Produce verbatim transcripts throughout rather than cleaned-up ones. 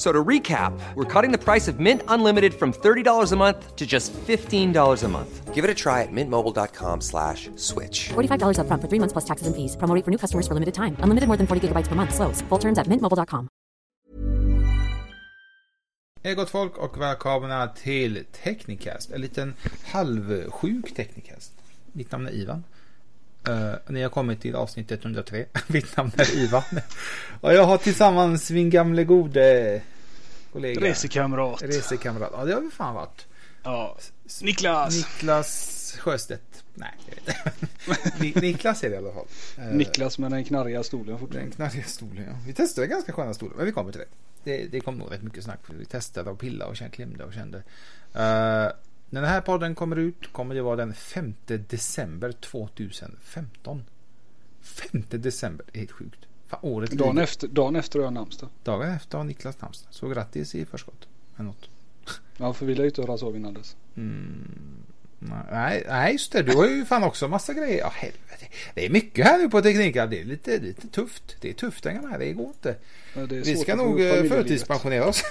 So to recap, we're cutting the price of Mint Unlimited from thirty dollars a month to just fifteen dollars a month. Give it a try at mintmobile.com slash switch. forty-five dollars up front for three months plus taxes and fees. Promo rate for new customers for limited time. Unlimited more than forty gigabytes per month. Slows full terms at mint mobile dot com. Hej gott folk och välkomna till Technicast. En liten halvsjuk Technicast. Mitt namn är Ivan. Uh, ni har kommit till avsnitt ett hundra tre. Mitt namn är Ivan. Och jag har tillsammans min gamle gode kollega. Resekamrat. Resekamrat. Ja, det har vi fan varit. Ja. Niklas. Niklas Sjöstedt. Nej, jag vet inte. Niklas är det i alla fall. Uh, Niklas med den knarriga stolen fortfarande. Den knarriga stolen, ja. Vi testade ganska sköna stolar, men vi kommer till det. Det, det kom nog rätt mycket snack. För vi testade och pillade och kände, klämde och kände. Uh, När den här podden kommer ut kommer det vara den femte december tjugohundrafemton. femte december, det är helt sjukt. Fan, året dagen, efter, dagen efter har jag namnsdag. Dagen efter har Niklas namnsdag. Så grattis i förskott. Något. Ja, för vi lär ju inte höras av innan dess. Mm, nej, nej, just det. Du har ju fan också massa grejer. Ja, helvete. Det är mycket här nu på tekniken. Det är lite, lite tufft. Det är tufft, den här. Det går inte. Ja, det är vi ska nog förtidspensionera oss.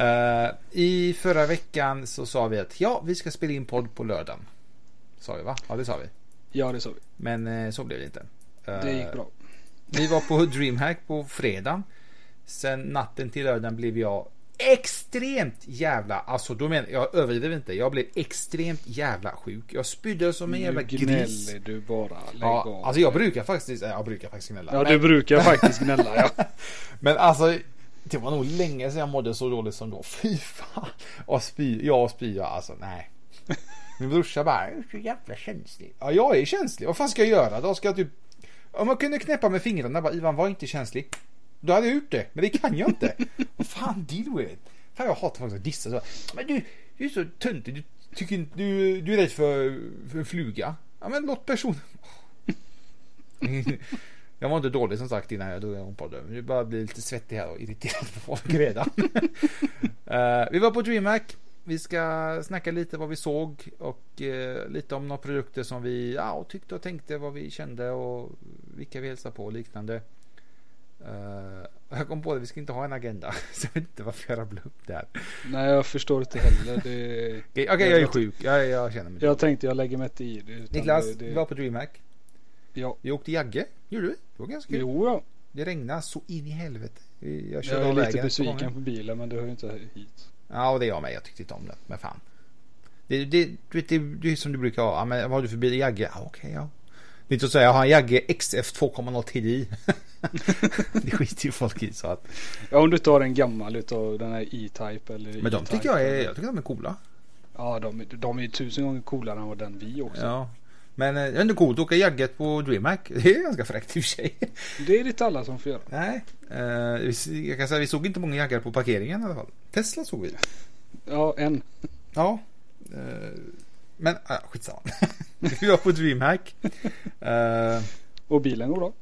Uh, I förra veckan så sa vi att ja, vi ska spela in podd på lördagen. Sa vi, va? Ja, det sa vi. Ja, det sa vi. Men uh, så blev det inte. Uh, det gick bra. Vi var på DreamHack på fredag. Sen natten till lördagen blev jag extremt jävla, alltså då menar jag, överdriver inte. Jag blev extremt jävla sjuk. Jag spydde som en nu jävla gris. Du bara ja, alltså jag brukar faktiskt jag brukar faktiskt gnälla. Ja, men... du brukar faktiskt gnälla, ja. Men alltså det var nog länge sedan jag mådde så dåligt som då. Fy fan. Och spy, jag spyr, alltså nej. Min brorsa bara, jag är så jävla känslig. Ja, jag är känslig. Vad fan ska jag göra? Då ska jag typ... Om jag kunde knäppa med fingrarna bara, Ivan var inte känslig. Då hade jag gjort det. Men det kan jag inte. Vad fan, deal with it. Fan, jag hatar faktiskt att dissa. Så. Men du, du är så töntig. Du, tycker, du, du är rädd för, för en fluga. Ja, men låt personen... Jag var inte dålig som sagt innan jag drog igång podden. Men jag bara blir lite svettig här och irriterad på folk redan. uh, vi var på DreamHack. Vi ska snacka lite vad vi såg och uh, lite om några produkter som vi ja, tyckte och tänkte, vad vi kände och vilka vi hälsade på och liknande. Uh, jag kom på det, vi ska inte ha en agenda. Så jag vet inte varför jag rabblade upp det här. Nej, jag förstår inte heller. Det... Okej, okay, okay, jag är sjuk. Jag, jag känner mig. Jag dålig. Tänkte jag lägger mig inte i det. Niklas, det, det... vi var på DreamHack. Ja. Vi åkte Jagge, gjorde du? Det var ganska kul. Jo, ja. Det regnade så in i helvete. Jag, jag är lite besviken på bilen, men det hör ju inte hit. Ja, och det är jag med. Jag tyckte inte om det, men fan. Det, det, det, det, det är som du brukar ha. Ja, men vad har du för bil? Jagge? Ja, okej, okay, ja. Lite att säga, jag har en Jaguar X F två komma noll T D I. Det skiter ju folk i. Så att... Ja, om du tar en gammal utav den här E-type eller E-type. Men de tycker jag är, jag tycker de är coola. Ja, de, de är ju tusen gånger coolare än vad den vi också. Ja. Men det är ändå coolt att åka jagget på DreamHack. Det är ganska fräckt i och för sig. Det är inte alla som får göra. Nej. Uh, jag kan säga, vi såg inte många jaggar på parkeringen i alla fall. Tesla såg vi. Ja, en. Ja. Uh, men uh, skitsamma. Vi var på DreamHack. Uh, och bilen går bra.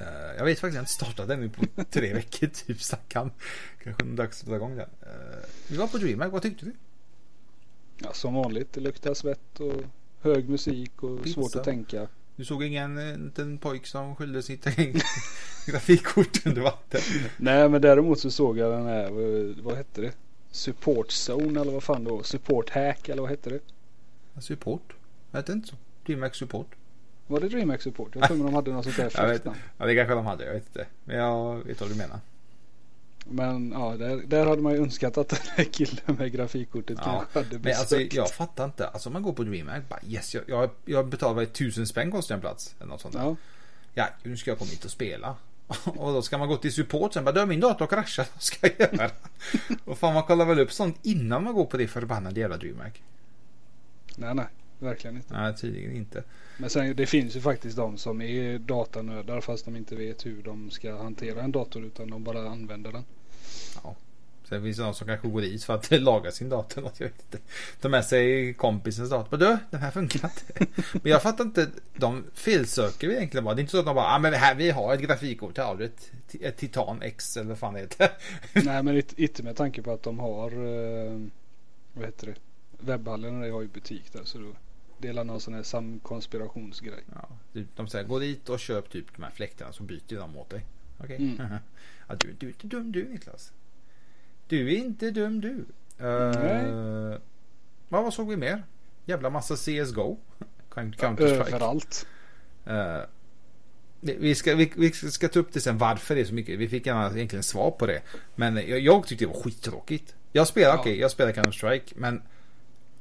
Uh, jag vet faktiskt inte. Startade den på tre veckor typ. Stackan. Kanske en dags på gång där. Uh, vi var på DreamHack. Vad tyckte du? Ja, som vanligt. Det luktar svett och... hög musik och pizza. Svårt att tänka. Du såg ingen en pojk som skyllde sitt grafikkort under vatten. Nej, men däremot så såg jag den här, vad, vad hette det? Support zone eller vad fan då? Support hack eller vad hette det? Support? Jag vet inte så. DreamHack Support. Var det DreamHack Support? Jag tror de hade något sånt där fräckt namn. Ja, det kanske de hade, jag vet inte. Men jag vet vad du menar. Men ja, där, där hade man ju önskat att den här killen med grafikkortet ja, kanske hade men alltså, jag fattar inte. Alltså man går på DreamHack bara, yes, jag, jag, jag betalar tusen spänn kostar en plats eller något sånt där. Ja. Ja, nu ska jag komma hit och spela. Och då ska man gå till support sen, bara dör min dator och kraschar, vad ska jag göra? Och fan, man kollar väl upp sånt innan man går på det förbannade jävla DreamHack. Nej, nej, verkligen inte. Nej, tydligen inte. Men sen, det finns ju faktiskt de som är datanördar fast de inte vet hur de ska hantera en dator utan de bara använder den. Ja. Sen finns det någon som kanske går dit för att laga sin dator. Jag vet inte. Ta med sig kompisens dator. Men du, den här funkar inte. Men jag fattar inte, de felsöker vi egentligen bara. Det är inte så att de bara, ah, men här, vi har ett grafikkort till Audi, ett Titan X eller vad fan det heter. Nej, men inte med tanke på att de har, vad heter det, webbhallen, och det har ju butik där, så då delar någon sån här samkonspirationsgrej. Ja, de säger, gå dit och köp typ de här fläktarna som byter dem åt dig. Okej. Okay. Mm. Ja, du, du är inte dum du, Niklas. Du är inte dum du. Uh, vad, vad såg vi mer? Jävla massa C S G O. Counter-Strike. Överallt. Uh, vi, ska, vi, vi ska ta upp det sen varför det är så mycket. Vi fick egentligen svar på det. Men jag, jag tyckte det var skittråkigt. Jag spelar, ja. okej, okay, jag spelar Counter-Strike. Men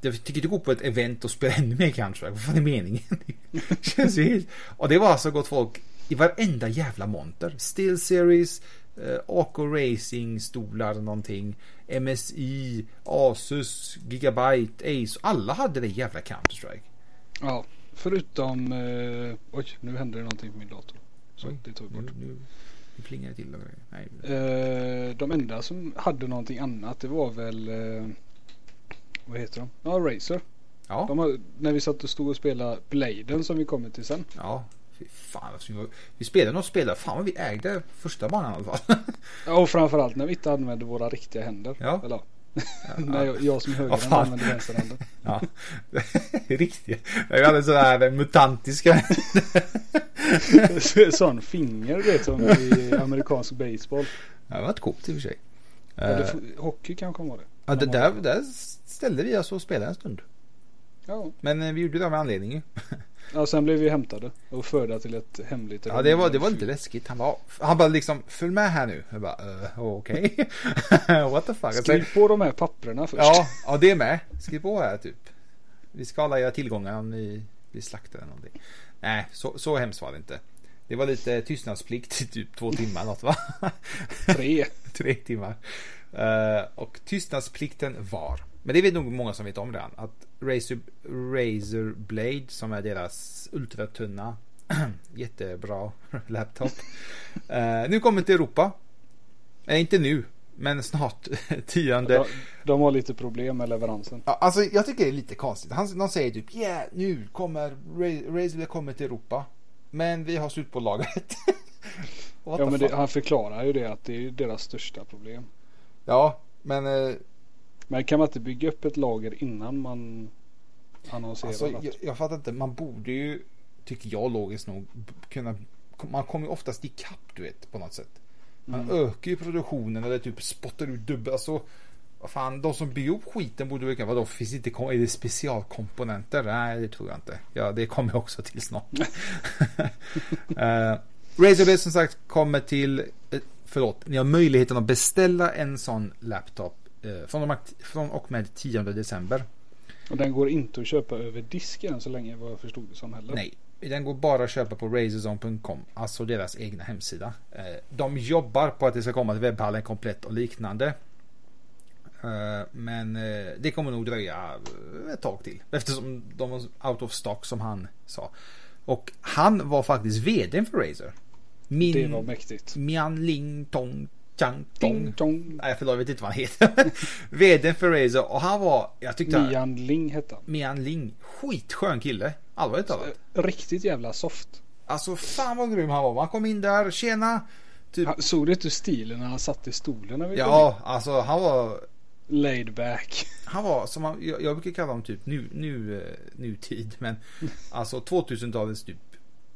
jag tycker inte gå på ett event och spela ännu mer Counter-Strike. Vad fan är meningen? Känns helt... Och det var alltså gott folk i varenda jävla monter. SteelSeries, Uh, AKRacing, stolar någonting, M S I, Asus, Gigabyte, Asus, alla hade det jävla Counter-Strike. Ja, förutom uh, oj, nu händer det någonting på min dator. Så oj, det tar vi bort. Nu, nu, nu plingar det till och grejer. Nej. Uh, de enda som hade någonting annat, det var väl uh, vad heter de? Ja, Razer. Ja. De har, när vi satt och stod och spelade Bladen som vi kommer till sen. Ja. Fan, alltså, vi spelade något spelare. Fan vad vi ägde första banan i alla fall. Ja, och framförallt när vi inte använde våra riktiga händer. Ja. Eller, ja. när jag, jag som höger ja, använde vänsterhanden. Ja, riktigt. Jag hade sådana mutantiska sån finger, vet, som i amerikansk baseball. Ja, det var ett coolt i och för sig. Eller, hockey kan komma det. Ja, det där, där ställde vi oss och spelade en stund. Ja. Men vi gjorde det med anledning. Ja, sen blev vi hämtade och förda till ett hemligt... Ja, det var, det var lite läskigt. Han bara, han bara liksom, följ med här nu. Jag bara, uh, okej. Okay. What the fuck? Skriv på de här papperna först. Ja, ja, det är med. Skriv på här typ. Vi ska alla göra tillgångar om ni blir slaktade eller någonting. Nej, så, så hemskt var det inte. Det var lite tystnadsplikt i typ två timmar något, va? Tre. Tre timmar. Uh, och tystnadsplikten var... Men det vet nog många som vet om det, att Razer, Razer Blade, som är deras ultratunna jättebra laptop, uh, nu kommer till Europa. Nej, inte nu, men snart tionde. Ja, de, de har lite problem med leveransen. Ja, alltså, jag tycker det är lite konstigt. Han, de säger typ, ja, yeah, nu kommer Razer kommer till Europa, men vi har slut på lagret. Ja, men det, han förklarar ju det, att det är deras största problem. Ja, men... Uh, Men kan man inte bygga upp ett lager innan man annonserar? Alltså, jag, jag fattar inte. Man borde ju, tycker jag logiskt nog, kunna... Man kommer ju oftast i kapp, du vet, på något sätt. Man mm. ökar ju produktionen eller typ spottar ut dubbel. Alltså, vad fan, de som bygger upp skiten borde väl... Vadå, finns inte... Är det specialkomponenter? Nej, det tror jag inte. Ja, det kommer jag också till snart. uh, Razer Blade, som sagt, kommer till... Förlåt, ni har möjligheten att beställa en sån laptop från och med tionde december. Och den går inte att köpa över disken så länge, vad jag förstod det som, heller. Nej, den går bara att köpa på razerzone punkt com, alltså deras egna hemsida. De jobbar på att det ska komma till webbhallen komplett och liknande. Men det kommer nog dröja ett tag till, eftersom de var out of stock, som han sa. Och han var faktiskt vdn för Razer. Min, det var mäktigt. Mian Ling Tong Chang Tong. Tong. Nej, förlåt, jag vet inte vad han heter. V D för Razer. Och han var, jag tyckte... Mian Ling hette han. Mian Ling. Skitskön kille. Allvarligt talat. Riktigt jävla soft. Alltså, fan vad grym han var. Han kom in där, tjena. Typ... Han såg det inte stilen när han satt i stolen? När vi ja, alltså han var... Laid back. Han var, som han, jag, jag brukar kalla honom typ nu, nu, nutid. Men alltså tjugohundratalets typ.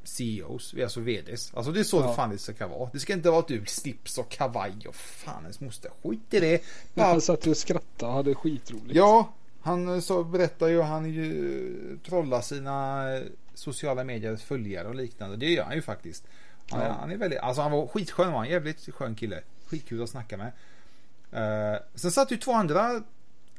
C E Os, alltså V Ds. Alltså det är så ja. Det fan det ska vara. Det ska inte vara typ slips och kavaj och fan ens måste skit i det. Bara... Han satt och skrattade och hade skitroligt. Ja, han så berättar ju han ju trollar sina sociala medier följare och liknande. Det gör han ju faktiskt. Han, ja. han är väldigt, alltså han var skitskön, var han, jävligt skön kille. Skitkul att snacka med. Uh, sen satt ju två andra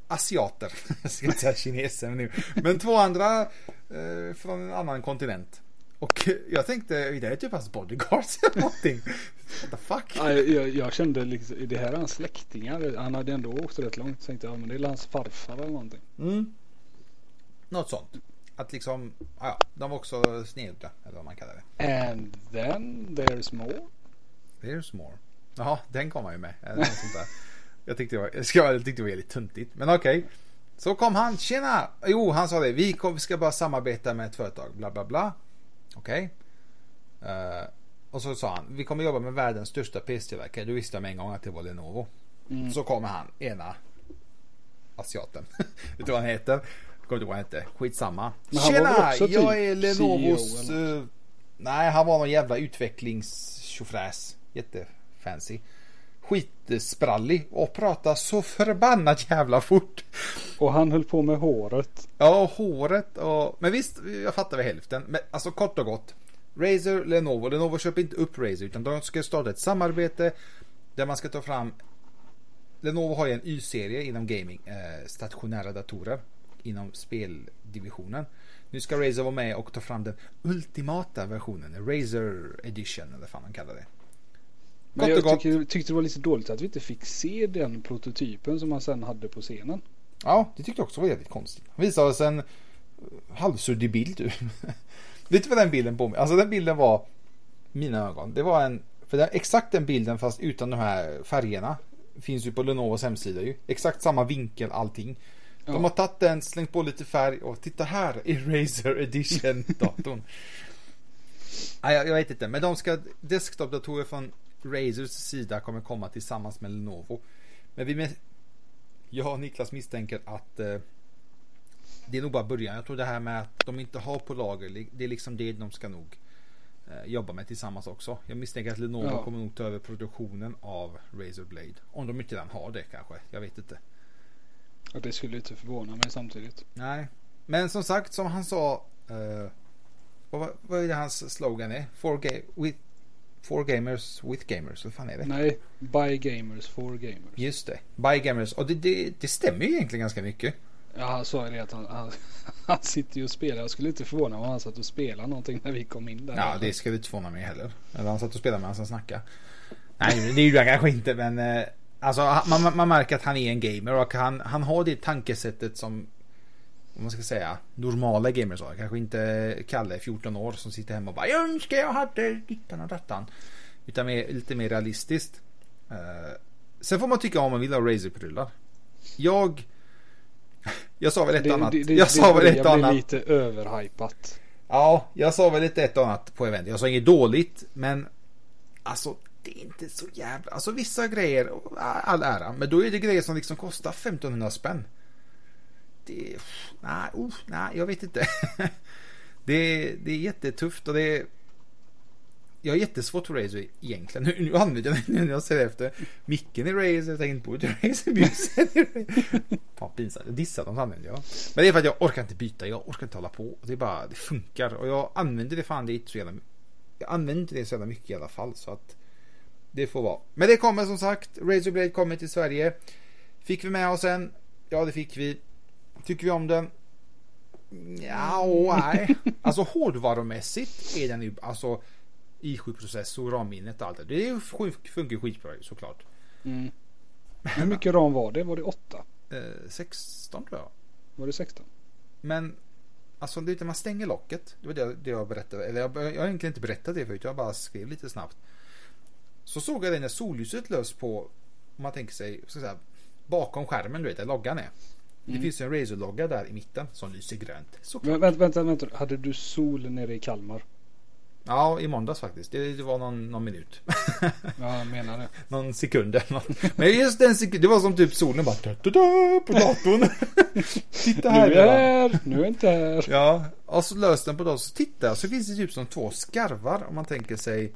asiater. Jag ska inte säga kineser nu. Men två andra uh, från en annan kontinent. Och jag tänkte, det är typ hans bodyguards eller någonting. What the fuck? Ja, jag, jag kände liksom, det här är hans släktingar. Han hade ändå åkt rätt långt. Så tänkte jag, men det är hans farfar eller någonting. Mm. Något sånt. Att liksom, ja, de var också snedda, eller vad man kallar det. And then there's more. There's more. Jaha, den kom han ju med. Eller något sånt där. Jag tyckte det var, jag tyckte det var lite tuntigt. Men okej. Okay. Så kom han, tjena! Jo, han sa det. Vi ska bara samarbeta med ett företag. Bla, bla, bla. Okej. Okay. Uh, och så sa han, vi kommer jobba med världens största P C-tillverkare. Du visste om en gång att det var Lenovo. Mm. Så kommer han, ena asiaten. Vet du vad han heter? Kommer du vad han heter? Skitsamma. Tjena, jag är Lenovos... Uh, nej, han var någon jävla utvecklingstjofräs. Jättefancy. Skitsprallig och pratar så förbannat jävla fort. Och han höll på med håret. Ja, håret. Och... Men visst, jag fattar väl hälften. Men alltså kort och gott. Razer, Lenovo. Lenovo köper inte upp Razer utan de ska starta ett samarbete där man ska ta fram... Lenovo har ju en Y-serie inom gaming. Eh, stationära datorer inom speldivisionen. Nu ska Razer vara med och ta fram den ultimata versionen. Razer Edition eller fan man kallar det. Men jag tyckte, tyckte det var lite dåligt att vi inte fick se den prototypen som han sen hade på scenen. Ja, det tyckte jag också var jävligt konstigt. Han visade oss en halvsuddig bild. Vet du vad den bilden på mig? Alltså den bilden var mina ögon. Det var en, för den, exakt den bilden fast utan de här färgerna. Finns ju på Lenovos hemsida ju. Exakt samma vinkel, allting. De ja. har tagit den, slängt på lite färg och titta här i Razer Edition-datorn. Nej, jag, jag vet inte. Men de ska desktop-datorer från Razers sida kommer komma tillsammans med Lenovo. Men vi med... jag och Niklas misstänker att eh, det är nog bara början. Jag tror det här med att de inte har på lager, det är liksom det de ska nog eh, jobba med tillsammans också. Jag misstänker att Lenovo ja. kommer nog ta över produktionen av Razer Blade. Om de inte redan har det kanske, jag vet inte. Ja, det skulle inte förvåna mig samtidigt. Nej, men som sagt, som han sa eh, vad, vad är det hans slogan är? four G with For gamers with gamers, vad fan är det? Nej, by gamers for gamers. Just det, by gamers. Och det, det, det stämmer ju egentligen ganska mycket. Ja, han sa ju att han, han, han sitter ju och spelar. Jag skulle inte förvåna om han satt och spelade någonting när vi kom in där. Ja, det ska vi inte förvåna mig heller. Eller han satt och spelade med han som snackade. Nej, det är ju kanske inte, men alltså, man, man märker att han är en gamer. Och han, han har det tankesättet som, om man ska säga, normala gamers har. Kanske inte Kalle, fjorton år, som sitter hemma och bara, jag önskar jag hade dittan och dattan. Utan mer, lite mer realistiskt. Uh, sen får man tycka om man vill ha Razer-pryllar. Jag jag sa väl ett det, annat. Det, det, jag sa det, väl det, ett jag annat. Lite överhypat. Ja, jag sa väl lite ett annat på event. Jag sa inget dåligt, men alltså, det är inte så jävla... Alltså, vissa grejer, all ära, men då är det grejer som liksom kostar femtonhundra spänn. Det, nej, oh, nej, jag vet inte. det, det är jättetufft och det är, jag är jättesvårt för Razer egentligen. Nu, nu använder jag den när jag ser efter. Micken i Razer, jag tänker inte på det. Razer, bussen i Razer. Fan, pinsamt. Jag dissar dem, använder jag. Men det är för att jag orkar inte byta, jag orkar inte hålla på. Det är bara, det funkar. Och jag använder det fan, det är inte så jävla, jag använder inte det så jävla mycket i alla fall. Så att det får vara. Men det kommer som sagt, Razer Blade kommer till Sverige. Fick vi med oss en? Ja, det fick vi. Tycker vi om den? Ja, nej. Alltså hårdvarumässigt är den ju, alltså i sju processor, ramminnet och allt det. Det funkar ju skitbra såklart. Mm. Hur mycket ram var det? Var det åtta? Eh, sexton tror jag. Var det sexton? Men alltså det är inte, man stänger locket. Det var det, det jag berättade. Eller jag, jag har egentligen inte berättat det förut. Jag bara skrev lite snabbt. Så såg jag den när solljuset lös på, om man tänker sig, så här, bakom skärmen, du vet, där loggan är. Mm. Det finns en Razer-logga där i mitten som lyser grönt. Men, vänta, vänta, vänta. Hade du sol nere i Kalmar? Ja, i måndags faktiskt. Det, det var någon, någon minut. Ja, jag menar det. Någon sekund. Men just den sekund, det var som typ solen bara ta-ta-ta på datorn. Titta här. Nu är här, nu är inte här. Ja, och så löste den på datorn. Så titta, så finns det typ som två skarvar om man tänker sig.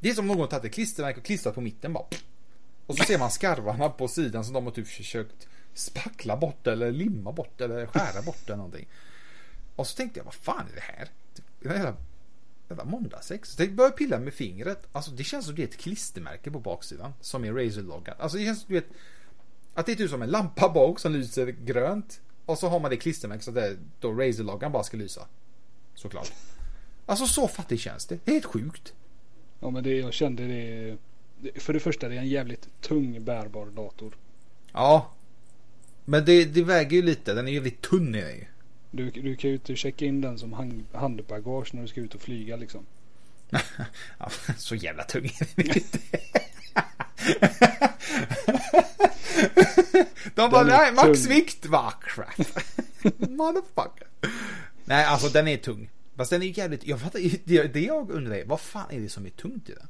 Det är som någon tagit ett klistermärke och klistrat på mitten bara. Och så ser man skarvarna på sidan som de har typ försökt spackla bort eller limma bort eller skära bort eller någonting. Och så tänkte jag, vad fan är det här? Det var hela, hela måndagsex. Så jag började pilla med fingret. Alltså det känns som det är ett klistermärke på baksidan som är Razer-loggan. Alltså det känns som, du vet, att det är typ som en lampa bak som lyser grönt. Och så har man det klistermärket så att det, då Razer-loggan bara ska lysa. Såklart. Alltså så fattig känns det. Det är helt sjukt. Ja, men det jag kände det... För det första, det är en jävligt tung bärbar dator. Ja. Men det, det väger ju lite. Den är jävligt tunn i dig. Du, du kan ju inte checka in den som hand, handbagage när du ska ut och flyga liksom. Ja, så jävla tung är den inte. De bara, nej, maxvikt var crap. Motherfucker. Nej, alltså den är tung. Fast den är jävligt, jag fattar, det jag undrar är, vad fan är det som är tungt i den?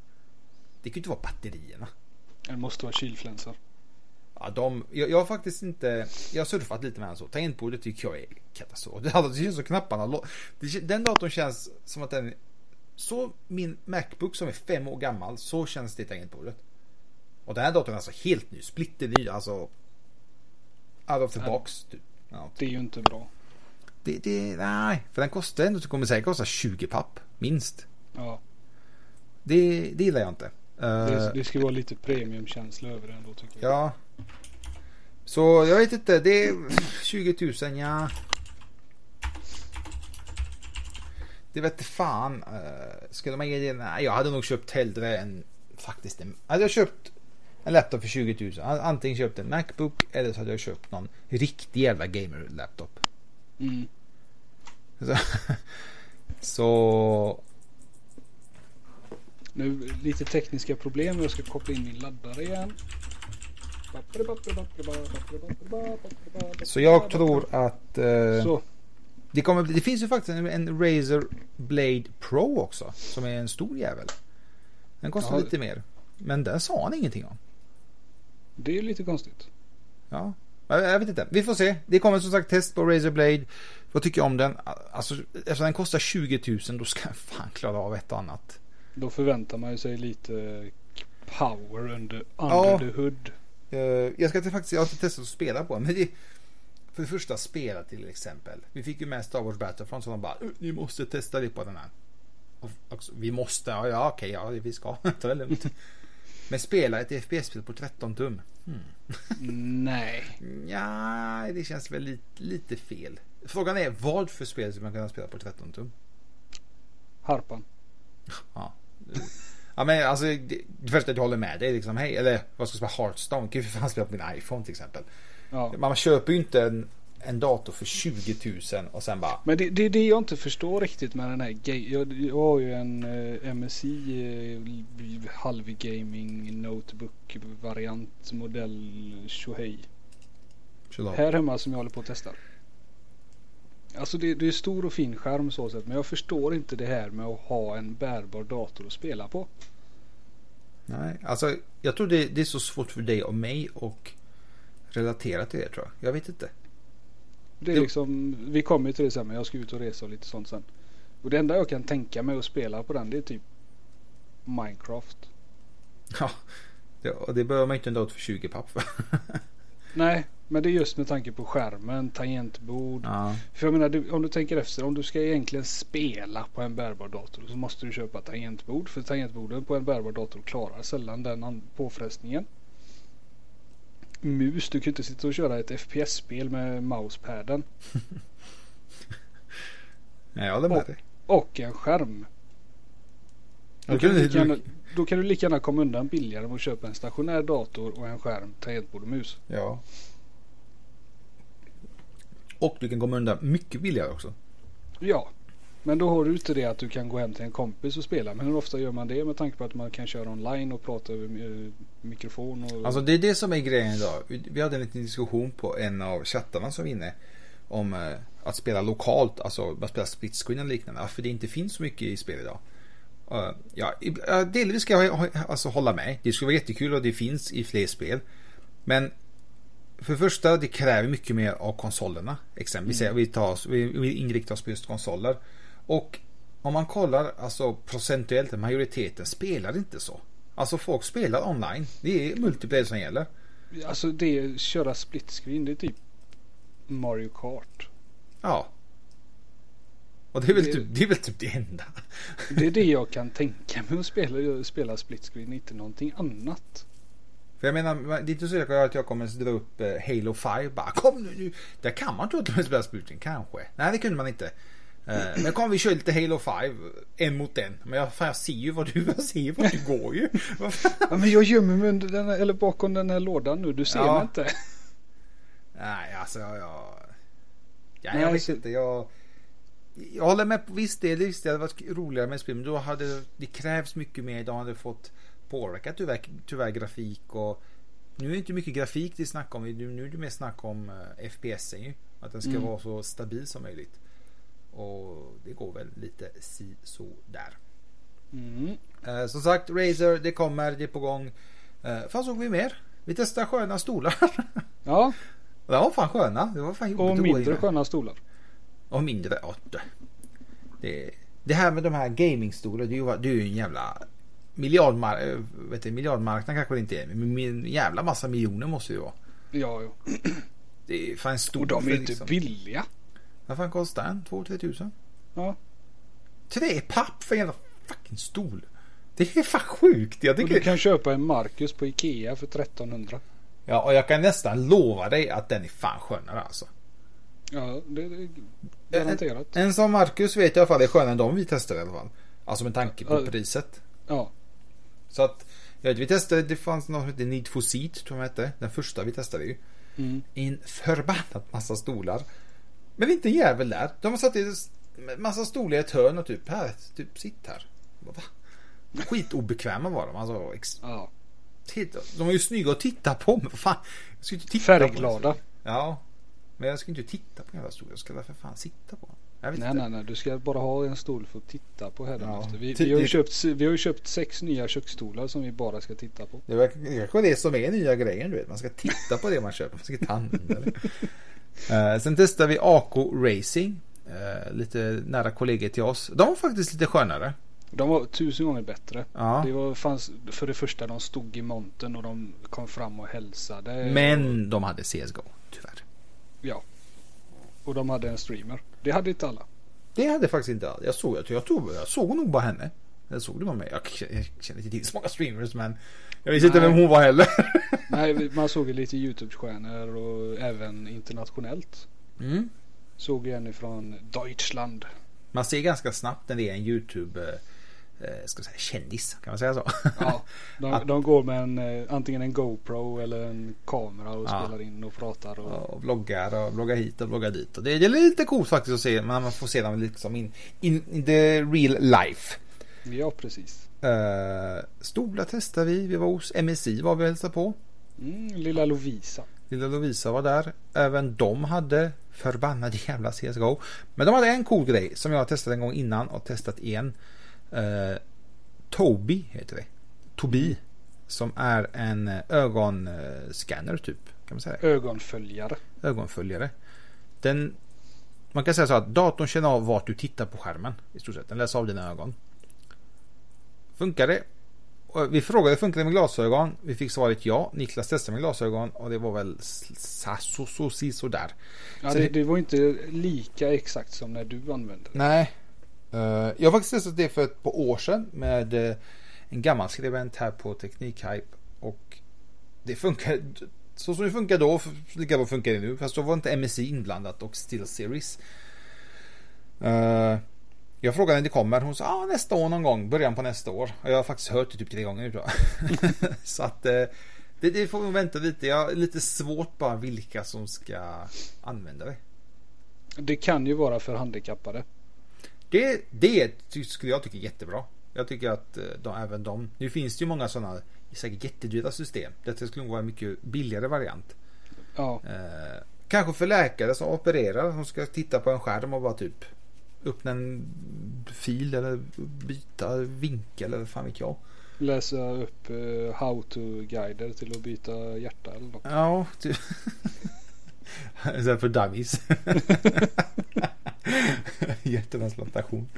Det kan ju inte vara batterierna. Det måste vara kylflänsar. Ja, de, jag, jag har faktiskt inte, jag har surfat lite med den så. Tangentbordet tycker jag är katastrof. Det, det känns så knapparna. Den datorn känns som att den, så min MacBook som är fem år gammal, så känns det i tangentbordet. Och den här datorn är alltså helt ny, splitterny, alltså out of the nej, box. Du, ja, det är ju inte bra. Det, det, nej, för den kostar ändå, så kommer säkert kosta tjugo papp, minst. Ja. Det, det gillar jag inte. Det, det ska vara lite premiumkänsla över den då, tycker jag. Ja. Så jag vet inte, det är tjugo tusen, ja. Det vet fan. Skulle man ge det? Nej, jag hade nog köpt hellre en, faktiskt en, hade jag köpt en laptop för tjugo tusen, antingen köpt en MacBook eller så hade jag köpt någon riktig jävla gamer-laptop. Mm. Så, så nu lite tekniska problem. Jag ska koppla in min laddare igen. Så jag tror att eh, så. Det, kommer, det finns ju faktiskt en, en Razer Blade Pro också, som är en stor jävel. Den kostar ja, lite mer, men den sa han ingenting om. Det är lite konstigt. Ja, jag vet inte. Vi får se. Det kommer som sagt test på Razer Blade. Vad tycker jag om den? Alltså, eftersom den kostar tjugo tusen, då ska jag fan klara av ett annat. Då förväntar man ju sig lite power under, under ja, the hood. Jag ska faktiskt, jag ska testa att spela på, men det, för det första spela till exempel. Vi fick ju med Star Wars Battlefront, så de bara, ni måste testa det på den här. Och, och, vi måste, ja, ja okej, ja, vi ska ta det lugnt. Men spela ett F P S-spel på tretton tum. Hmm. Nej. Ja, det känns väl lite, lite fel. Frågan är, vad för spel som man kan spela på tretton tum? Harpan. Ja. Ja, men alltså det, det första jag håller med, det är liksom hej, eller vad ska jag säga, Hearthstone kan ju för fan spela på min iPhone till exempel. Ja. Man köper ju inte en, en dator för tjugo tusen och sen bara. Men det, det, det jag inte förstår riktigt med den här game, jag, jag har ju en eh, M S I eh, halvgaming notebook variant modell Shohei. Här hemma som jag håller på att testa. Alltså det, det är stor och fin skärm så sätt, men jag förstår inte det här med att ha en bärbar dator att spela på. Nej, alltså jag tror det, det är så svårt för dig och mig och relatera till det, tror jag. Jag vet inte. Det är liksom, vi kommer ju till det sen, men jag ska ut och resa och lite sånt sen. Och det enda jag kan tänka mig att spela på den, det är typ Minecraft. Ja, det, och det behöver man inte en dator för tjugo papp för. Nej, men det är just med tanke på skärmen, tangentbord. Ja. För jag menar, du, om du tänker efter, om du ska egentligen spela på en bärbar dator så måste du köpa tangentbord, för tangentborden på en bärbar dator klarar sällan den påfrestningen. Mus, du kan inte sitta och köra ett F P S-spel med mousepaden. Nej, ja, det var det. Och en skärm. Då kan, du gärna, då kan du lika gärna komma undan billigare med att köpa en stationär dator och en skärm, tangentbord och mus. Ja. Och du kan komma undan mycket billigare också. Ja, men då har du inte det att du kan gå hem till en kompis och spela. Men hur ofta gör man det med tanke på att man kan köra online och prata över mikrofon? Och... Alltså det är det som är grejen idag. Vi hade en liten diskussion på en av chattarna som var inne om att spela lokalt. Alltså man spelar split screen och liknande. För det inte finns så mycket i spel idag. Uh, ja, delvis ska jag alltså hålla med. Det skulle vara jättekul och det finns i fler spel. Men för det första, det kräver mycket mer av konsolerna. Exempelvis mm. vi, tar, vi, vi inriktar oss på just konsoler. Och om man kollar alltså procentuellt, majoriteten spelar inte så. Alltså folk spelar online. Det är multiplayer som gäller. Alltså det är köra split screen, det är typ Mario Kart. Ja. Och det är väl det, typ, det är väl typ det enda. Det är det jag kan tänka mig att spela, spela split screen, inte någonting annat. För jag menar, det är inte så att jag kommer att dra upp Halo fem bara, kom nu, nu. Där kan man inte spela split screen, kanske. Nej, det kunde man inte. Men jag kommer vi köra lite Halo fem en mot en. Men jag, fan, jag ser ju vad du jag ser vad du går ju. Ja, men jag gömmer mig under den här, eller bakom den här lådan nu. Du ser ja. mig inte. Nej, alltså jag jag, jag, Nej, jag vet inte. Jag jag håller med på viss del. Visst, det hade varit roligare med spel, men då hade det krävs mycket mer idag, hade fått påverka tyvärr, tyvärr grafik, och nu är det inte mycket grafik det snackar om. Nu är det mer snack om uh, F P S ju, att den ska mm. vara så stabil som möjligt. Och det går väl lite si så där. Mm. Uh, som sagt, Razer, det kommer, det är på gång. Uh, fan, såg vi mer? Vi testade sköna stolar. Ja. Det var fan sköna. Det var fan jobbigt. Och mindre sköna stolar. Och mindre, ja. Det, det här med de här gamingstolarna, det är ju en jävla miljardmar- vet du, miljardmarknad kanske det inte är, men en jävla massa miljoner måste ju vara. Ja, ja. Det är fan stor. Och de är inte liksom billiga. Vad fan kostar den? två till tre tusen? Ja. Tre papp för en jävla fucking stol. Det är fan sjukt. Jag tycker... Du kan köpa en Markus på IKEA för tretton hundra. Ja, och jag kan nästan lova dig att den är fan skönare alltså. Ja, det är garanterat. En, en som Markus vet jag i alla fall är skönare än de vi testade i alla fall. Alltså med tanke på ja. priset. Ja. Så att, jag vet, vi testade, det fanns något som hette Need for Seat, tror jag hette. Den första vi testade ju. Mm. En förbannat massa stolar. Men inte jävel där. De har satt i massa stolar i ett hörn och typ här, typ sitt här. Skitobekväma var de. Alltså, ex- ja. De var ju snygga att titta på, men fan, jag skulle inte titta färgglada. På dem. Ja, men jag ska inte titta på hela stolen. Jag ska därför fan sitta på dem. Jag vet nej, inte. nej, nej. Du ska bara ha en stol för att titta på här ja. efter. Vi, vi, har ju köpt, vi har ju köpt sex nya köksstolar som vi bara ska titta på. Det är kanske det som är nya grejen, du vet. Man ska titta på det man köper. Man ska inte använda det. Uh, sen testar vi AKRacing, uh, lite nära kollegor till oss. De var faktiskt lite skönare. De var tusen gånger bättre. Ja. Det var, fanns, för det första, de stod i monten och de kom fram och hälsade. Men och... de hade C S G O, tyvärr. Ja. Och de hade en streamer. Det hade inte alla. Det hade faktiskt inte alla. Jag såg, jag, jag, tog, jag såg nog bara henne. Jag såg det bara mig. Jag känner inte till så många streamers, men jag visste inte vem hon var heller. Nej, man såg lite YouTube-stjärnor och även internationellt. Mm. Såg en ifrån Deutschland. Man ser ganska snabbt när det är en YouTube, eh, ska jag säga, kändis, kan man säga så. Ja, de, att, de går med en, antingen en GoPro eller en kamera och ja, spelar in och pratar. Och, och vloggar och vloggar hit och vloggar dit. Och det, det är lite coolt faktiskt att se, man får se dem liksom in, in, in the real life. Ja, precis. Uh, stolar testar vi. Vi var hos M S I, var vi hälsade på. Mm, Lilla Lovisa. Lilla Lovisa var där. Även de hade förbannade jävla C S G O. Men de hade en cool grej som jag testade en gång innan och testat igen. Uh, Tobii heter det. Tobii. Som är en ögonscanner typ. Kan man säga. Ögonföljare. Ögonföljare. Den, man kan säga så att datorn känner av vart du tittar på skärmen. I stort sett. Den läser av dina ögon. Funkar det? Och vi frågade, funkar det med glasögon? Vi fick svaret ja. Niklas testade med glasögon och det var väl så så så där. Ja, det, det var inte lika exakt som när du använde det. Nej. Uh, jag har faktiskt testat det för ett par år sedan med uh, en gammal skribent här på Technicast, och det funkar så som det funkar då, lika bra funkar det nu, fast då var inte M S I inblandat och SteelSeries. Uh, Jag frågade när det kommer. Hon sa ah, nästa år någon gång. Början på nästa år. Och jag har faktiskt hört det typ tre gånger nu, tror jag. Så att eh, det, det får vi vänta lite. Jag är lite svårt bara vilka som ska använda det. Det kan ju vara för handikappade. Det, det skulle jag tycka är jättebra. Jag tycker att de, även de. Nu finns det ju många sådana säkert jättedyra system. Detta skulle nog vara en mycket billigare variant. Ja. Eh, kanske för läkare som opererar. Som ska titta på en skärm och bara typ öppna en fil eller byta vinkel eller fan vet jag. Läsa upp uh, how to guider till att byta hjärta eller något. Ja, typ. För dummies. Hjärttransplantation.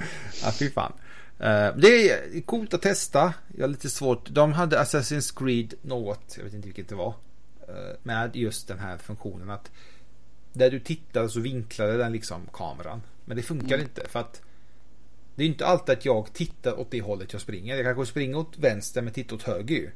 Ja, fy fan. Uh, det är coolt att testa. Jag är lite svårt. De hade Assassin's Creed något, jag vet inte vilket det var, uh, med just den här funktionen att där du tittar så vinklade den liksom kameran. Men det funkar mm. inte, för att det är inte alltid att jag tittar åt det hållet jag springer. Jag kanske springer åt vänster men tittar åt höger ju.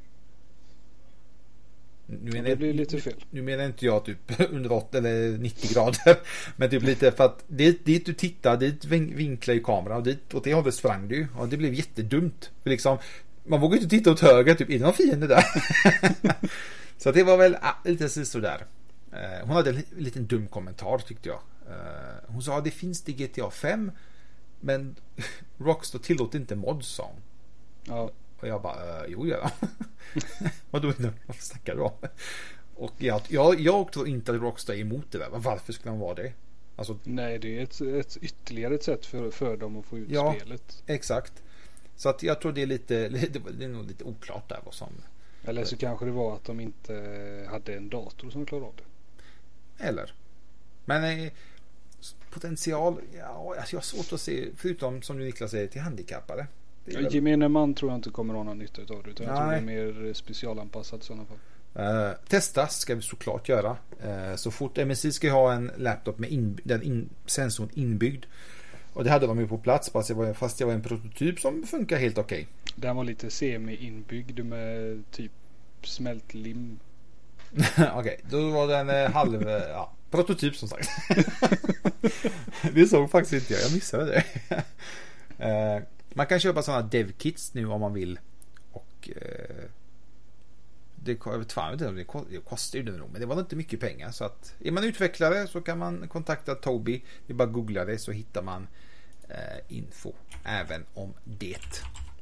Nu menar, det blir lite fel. Nu menar inte jag typ hundraåttio eller nittio grader, men typ lite för att dit, dit du tittar, dit vinklar ju kameran och dit åt det hållet sprang du. Ja, det blev jättedumt. För liksom, man vågar ju inte titta åt höger, typ innan fienden där. Så det var väl ah, lite så där. Eh, hon hade en liten dum kommentar tyckte jag. Eh, hon sa, det finns det G T A fem, men Rockstar tillåter inte mods, sa hon. Ja. Och jag bara, jo ja. Vad då? Vad snackar du om? Och jag, jag, jag tror inte att Rockstar är emot det där. Varför skulle han vara det? Alltså, nej, det är ett, ett ytterligare ett sätt för, för dem att få ut ja, spelet. Ja, exakt. Så att jag tror det är lite, det, det är nog lite oklart där vad som... Eller så kanske det var att de inte hade en dator som klarade av det. Eller. Men potential, ja, jag har svårt att se, förutom som Niklas säger, till handikappade. Väl... Gemene man tror jag inte kommer att ha någon nytta av det, utan jag tror det är mer specialanpassat i sådana fall. Uh, testa ska vi såklart göra. Uh, så fort M S I ska ha en laptop med inb- den in- sensorn inbyggd, och det hade de ju på plats, fast det var, fast det var en prototyp som funkar helt okej. Okay. Den var lite semi-inbyggd med typ smält lim. Okej, okay, då var den eh, halv... ja, prototyp som sagt. Det såg faktiskt inte jag, jag missade det. uh, Man kan köpa sådana dev-kits nu om man vill. Och eh, det, det kostar ju det nog, men det var inte mycket pengar. Så att, är man utvecklare så kan man kontakta Tobii. Det är bara att googla det, så hittar man eh, info även om det.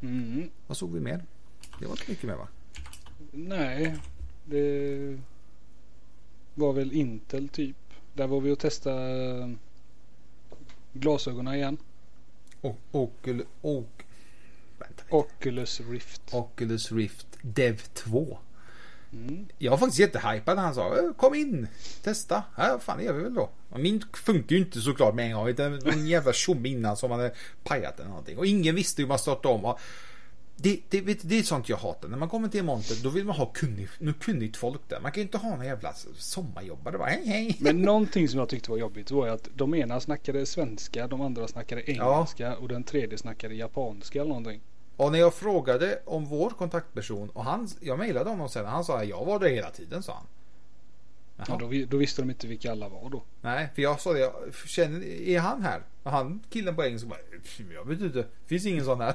Mm. Vad såg vi mer? Det var inte mycket mer, va? Nej, det var väl Intel typ. Där var vi och testade glasögonen igen. Och Ocul- och, vänta, Oculus Rift Oculus Rift Dev två. Mm. Jag var faktiskt jättehypad när han sa, kom in, testa. Ja, fan, det gör vi väl då. Min funkar ju inte såklart med en gång, utan en jävla tjomme innan som hade pajat eller någonting. Och ingen visste hur man startade om. Det, det, det, det är sånt jag hatar. När man kommer till montet, då vill man ha kunnigt, kunnigt folk där. Man kan ju inte ha någon jävla sommarjobbare. Bara, hej, hej. Men någonting som jag tyckte var jobbigt var att de ena snackade svenska, de andra snackade engelska, ja, och den tredje snackade japanska eller någonting. Och när jag frågade om vår kontaktperson, och han, jag mejlade honom sen, han sa att jag var där hela tiden, sa han. Ja, då, då visste de inte vilka alla var då. Nej, för jag sa det, jag känner, är han här? Och han, killen på engelska, bara, jag vet inte, finns ingen sån här.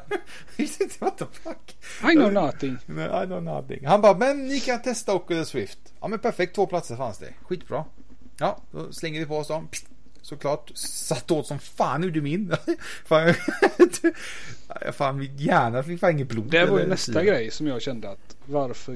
What the fuck? I know nothing. Men, I know nothing. Han bara, men ni kan testa Oculus Swift. Ja, men perfekt, två platser fanns det. Skitbra. Ja, då slänger vi på oss dem. Såklart, satt åt som fan ur du min. Fan, fan, min hjärna fick fan inget blod. Det var ju nästa grej som jag kände att, varför?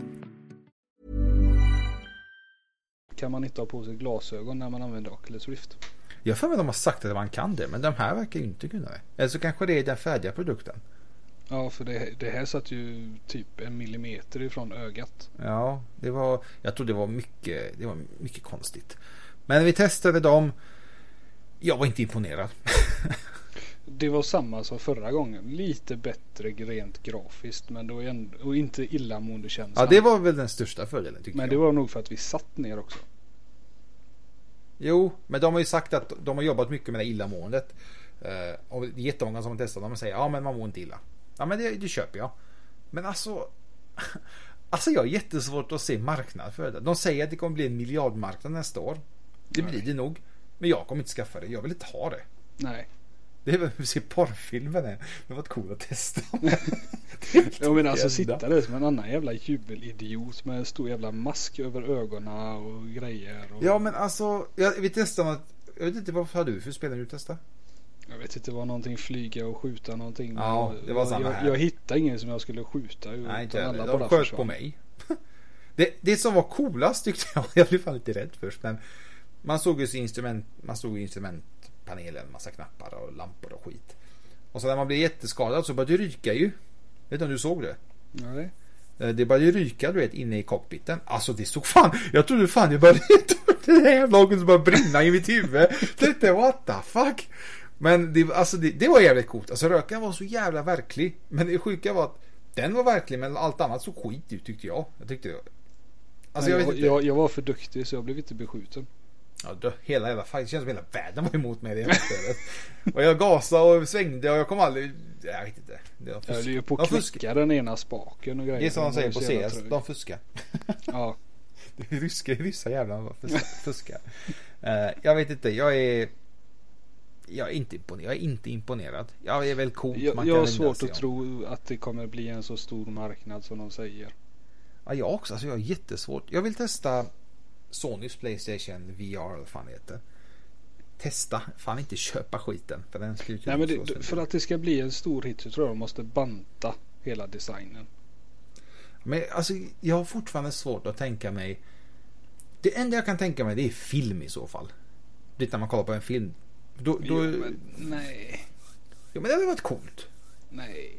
Kan man inte ha på sig glasögon när man använder Oculus Rift? Jag förmodar att de har sagt att man kan det, men de här verkar ju inte kunna det. Eller så kanske det är den färdiga produkten. Ja, för det, det här satt ju typ en millimeter ifrån ögat. Ja, det var, jag tror det var mycket, det var mycket konstigt. Men vi testade dem. Jag var inte imponerad. det var samma som förra gången. Lite bättre rent grafiskt, men då ändå, och inte illamående känslan. Ja, det var väl den största fördelen, tycker men jag. Men det var nog för att vi satt ner också. Jo, men de har ju sagt att de har jobbat mycket med det illamåendet. Uh, och det är jättemånga som har testat dem och säger ja, men man mår inte illa. Ja, men det, det köper jag. Men alltså... Alltså jag är jättesvårt att se marknad för det. De säger att det kommer bli en miljardmarknad nästa år. Det blir Nej. det nog. Men jag kommer inte skaffa det. Jag vill inte ha det. Nej. Det är väl hur ser porrfilmen är. Det var ett coolt att testa. Jag menar alltså sitta där som en annan jävla jubelidiot med en stor jävla mask över ögonen och grejer. Och... Ja men alltså, jag, vi testade att, jag vet inte vad hade du för spelare du testade? Jag vet inte, det var någonting flyga och skjuta någonting. Ja, det var samma här. Jag, jag hittade ingen som jag skulle skjuta. Nej, inte alla de sköt försvar. På mig. det, det som var coolast tyckte jag, jag blev fan lite rädd först, men man såg ju så instrument, man såg instrumentpanelen, massa knappar och lampor och skit. Och så när man blev jätteskadad så började det ryka ju. Vet du om du såg det? Nej. Det började ryka, du vet, inne i cockpiten. Alltså det såg fan, jag trodde fan jag började, den här lagen som bara brinna i mitt huvud. Tänkte, what the fuck? Men det, alltså det, det var jävligt coolt. Alltså röken var så jävla verklig. Men det sjuka var att den var verklig, men allt annat så skit ut tyckte jag. Jag tyckte det. Alltså, jag, jag, vet inte. jag jag var för duktig så jag blev inte beskjuten. Ja, då, hela jävla fight, känns som hela världen var emot mig i det här stället. Och jag gasade och svängde och jag kom aldrig, jag vet inte. Det var fusk. Ja, på de fuskar den ena spaken och grejer. Det är som de säger på C S, trög. De fuskar. Ja. Det är ryska, ryska jävla fuskar. uh, jag vet inte, jag är Jag är inte imponerad. Jag är inte imponerad. Jag är väl coolt. Jag, jag har svårt att tro att det kommer bli en så stor marknad som de säger. Ja, jag också. Alltså jag är jättesvårt. Jag vill testa Sonys PlayStation V R eller fan heter. Testa. Fan inte köpa skiten. För, den skulle Nej, men det, för att det ska bli en stor hit så tror jag de måste banta hela designen. Men alltså jag har fortfarande svårt att tänka mig. Det enda jag kan tänka mig det är film i så fall. Det när man kollar på en film. Då, då... Jo, men, nej. Jo, men det hade varit coolt. Nej.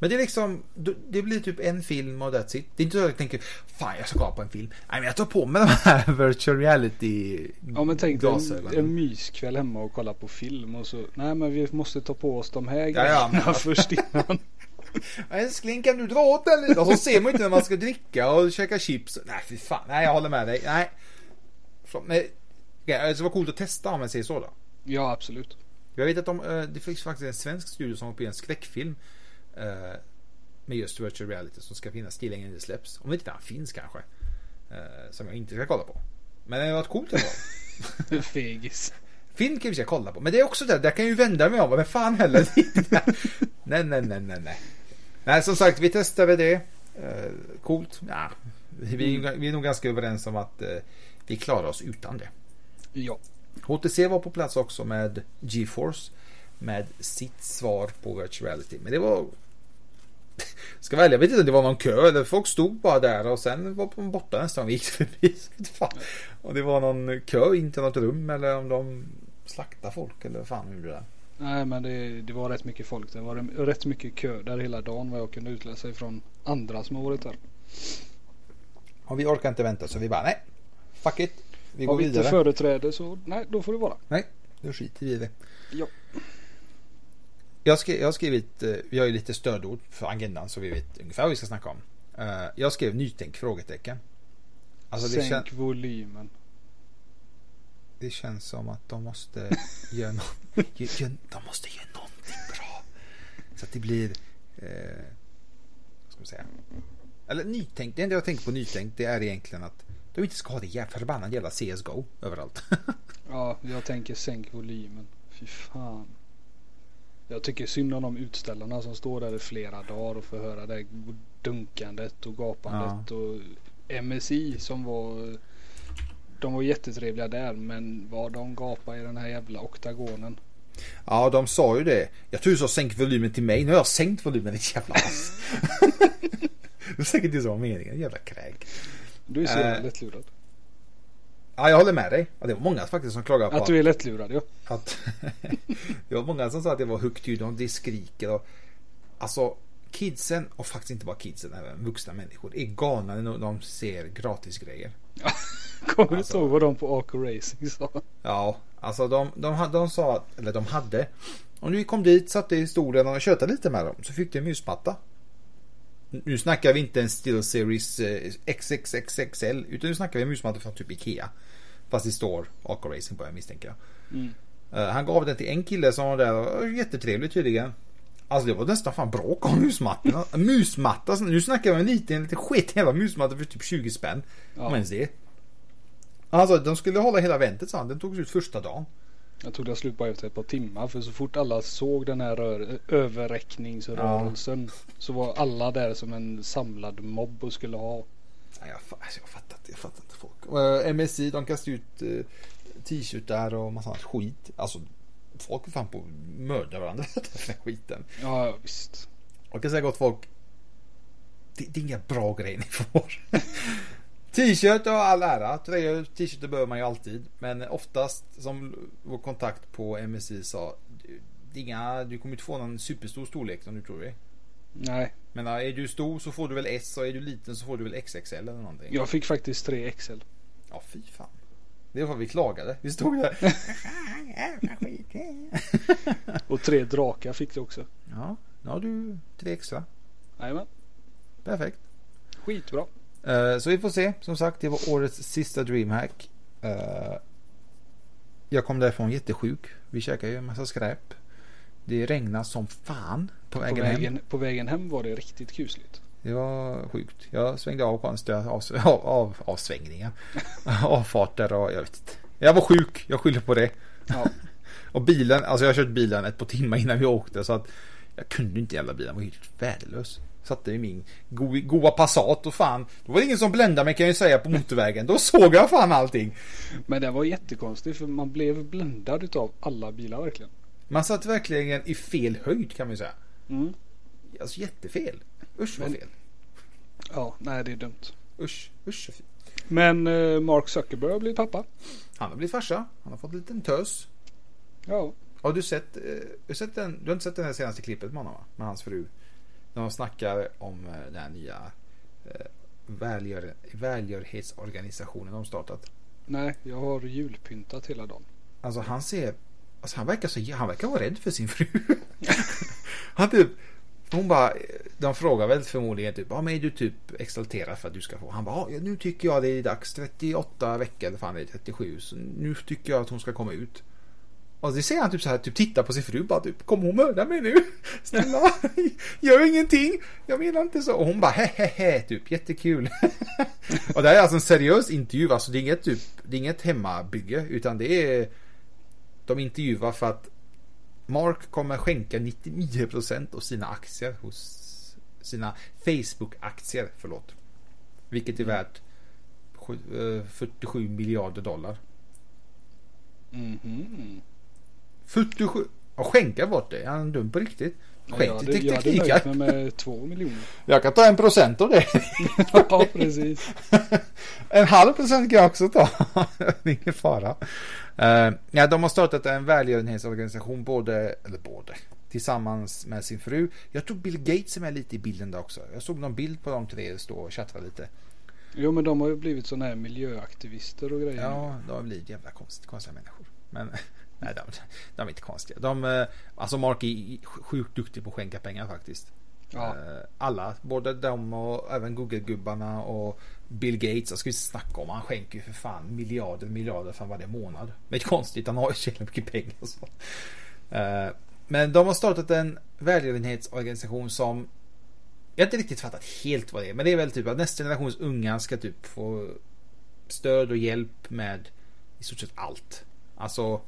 Men det är liksom, det blir typ en film och that's it. Det är inte så att jag tänker, fan jag ska kolla på en film. Nej men jag tar på mig de här virtual reality. Ja men tänk dig en, en myskväll hemma och kolla på film och så, nej men vi måste ta på oss de här grejerna ja, ja, men... först innan. Älskling, kan du dra åt den lite? Och så ser man inte när man ska dricka och käka chips. Nej fy fan, nej jag håller med dig. Nej. Så, men, det var coolt att testa om man säger så då. Ja, absolut. Jag vet att de, det finns faktiskt en svensk studio som har på en skräckfilm eh, med just virtual reality som ska finnas till länge det släpps. Om det inte den finns kanske. Eh, som jag inte ska kolla på. Men det har varit coolt ändå. Fegis. Film kan vi ska kolla på. Men det är också det, där kan jag ju vända mig om. Men fan heller. nej, nej, nej, nej, nej. Nej, som sagt, vi testade det. Eh, coolt. Ja. Vi, mm. vi är nog ganska överens om att eh, vi klarar oss utan det. Ja. H T C var på plats också med GeForce med sitt svar på virtual reality, men det var ska välja, jag vet inte om det var någon kö eller folk stod bara där och sen var de borta nästan vi gick förbi och det var någon kö inte något rum eller om de slaktade folk eller fan hur det där. Nej men det, det var rätt mycket folk, det var rätt mycket kö där hela dagen vad jag kunde utläsa ifrån andra som har varit där och vi orkar inte vänta så vi bara nej, fuck it. Vi går Har vi inte vidare. Företräde så nej, då får det vara. Nej, då skiter vi i det. Ja. Jag, skri, jag har skrivit, vi har ju lite stödord för agendan så vi vet ungefär vad vi ska snacka om. Jag skrev nytänk, frågetecken. Alltså, Sänk det kän, volymen. Det känns som att de måste göra någon, de måste göra någonting bra. Så att det blir eh, vad ska man säga? Eller nytänk, det enda jag tänker på nytänk det är egentligen att de inte ska ha det jävla förbannade jävla C S G O överallt. Ja, jag tänker sänk volymen. Fy fan. Jag tycker synd om de utställarna som står där i flera dagar och får höra det dunkandet och gapandet. Ja. Och M S I som var, de var jättetrevliga där men vad de gapade i den här jävla oktagonen. Ja, de sa ju det. Jag tror du sa sänk volymen till mig. Nu har jag sänkt volymen i jävla ass. Det är säkert det som var meningen. Jävla kräk. Du är så uh, lättlurad. Ja, jag håller med dig. Ja, det var många faktiskt som klagade på att, att du är lättlurad, ja. Att, det var många som sa att det var högt ljud och det skriker. Och, alltså, kidsen, och faktiskt inte bara kidsen, även vuxna människor, är galna när de ser gratis grejer. Kommer du så vad de på A K Racing sa? Ja, alltså de, de, de, de sa, eller de hade Om du kom dit, satte i stolen och köttade lite med dem så fick du en musmatta. Nu snackar vi inte en SteelSeries X X X X L utan nu snackar vi en musmatta från typ IKEA. Fast det står AKRacing på, jag misstänker. Mm. Uh, han gav den till en kille som var där, jättetrevlig tydligen. Alltså det var nästan fan bråk om musmattan. Musmatta, nu snackar vi en liten lite skit hela musmatta för typ tjugo spänn. Ja. Men det. Alltså de skulle hålla hela väntet, så den togs ut första dagen. Jag tog det slut bara efter ett par timmar, för så fort alla såg den här rör- överräckningsrörelsen, ja, så var alla där som en samlad mobb och skulle ha. Nej, jag, alltså, jag fattar inte, jag fattar inte folk. Uh, M S I, de kastade ut uh, t-shirtar och massa annat skit. Alltså folk var fan på att mörda varandra den skiten. Ja, visst. Och kan säga gott folk, det, det är inga bra grejer ni får. T-shirt och all ära, tröjor, t-shirt behöver man ju alltid, men oftast som vår kontakt på M S I sa, inga, du kommer inte få någon superstor storlek som du tror det. Nej. Men är du stor så får du väl S, och är du liten så får du väl X X L eller någonting. Jag fick faktiskt tre X L. Ja, fy fan. Det var vi klagade. Vi stod där. Och tre drakar fick du också. Ja, nu har du tre extra. Jajamän. Perfekt. Skitbra. Så vi får se, som sagt, det var årets sista DreamHack. Jag kom därifrån jättesjuk. Vi käkade ju en massa skräp. Det regnade som fan på vägen, på vägen hem. På vägen hem var det riktigt kusligt. Det var sjukt. Jag svängde av på en stöd av, av, av, avsvängningar. Avfarter och jag vet inte. Jag var sjuk, jag skyller på det. Ja. Och bilen, alltså jag har kört bilen ett par timmar innan vi åkte, så att jag kunde inte jävla bilen, var helt värdelös. Satte i min go- goa Passat och fan, det var ingen som bländade mig, kan jag ju säga, på motorvägen. Då såg jag fan allting. Men det var jättekonstigt, för man blev bländad utav alla bilar verkligen. Man satt verkligen i fel höjd, kan man ju säga. Mm. Alltså jättefel. Usch, vad men, fel. Ja, nej, det är dumt. Usch, usch. Men eh, Mark Zuckerberg har blivit pappa. Han har blivit farsa. Han har fått en liten tös. Ja. Har du sett, eh, du sett den, du har inte sett den här senaste klippet med honom, va? Med hans fru. När de snackar om eh, den här nya eh, välgör, välgörhetsorganisationen de startat. Nej, jag har julpyntat hela dagen. Alltså han ser... Alltså han verkar, så, han verkar vara rädd för sin fru. Han typ... Hon bara, de frågar väl förmodligen typ, ja men är du typ exalterad för att du ska få? Han bara, ja, nu tycker jag det är dags, trettioåtta veckor eller fan det är trettiosju, så nu tycker jag att hon ska komma ut. Och det ser han typ så här, typ titta på sin fru, bara typ, kom hon mörda mig nu? Snälla, gör ingenting, jag menar inte så. Och hon bara, hehehe, typ, jättekul. Och det här är alltså en seriös intervju, alltså det är inget typ, det är inget hemmabygge, utan det är, de intervjuar för att Mark kommer skänka nittionio procent av sina aktier hos sina Facebook-aktier, förlåt. Vilket är värt fyrtiosju miljarder dollar. Mm-hmm. fyrtiosju Ja, skänka bort det. Han är dum på riktigt. Skänk till tekniker. Jag hade nöjt mig med två miljoner. Jag kan ta en procent av det. Ja, precis. En halv procent kan jag också ta. Det är ingen fara. Uh, ja, de har startat en välgörenhetsorganisation både, eller både, tillsammans med sin fru. Jag tror Bill Gates är med lite i bilden där också. Jag såg någon bild på de tre stå och chatta lite. Jo, men de har ju blivit sådana här miljöaktivister och grejer. Ja, de har blivit jävla konst, konstiga människor. Men nej, de, de är inte konstiga. De, alltså Mark är sjukt duktig på att skänka pengar faktiskt. Ja. Alla, både de och även Google-gubbarna och Bill Gates, jag skulle snacka om, han skänker ju för fan miljarder, miljarder för varje månad. Men det är konstigt, han har ju så mycket pengar så. Men de har startat en välgörenhetsorganisation som jag inte riktigt fattat helt vad det är, men det är väl typ att nästa generations unga ska typ få stöd och hjälp med i stort sett allt. Alltså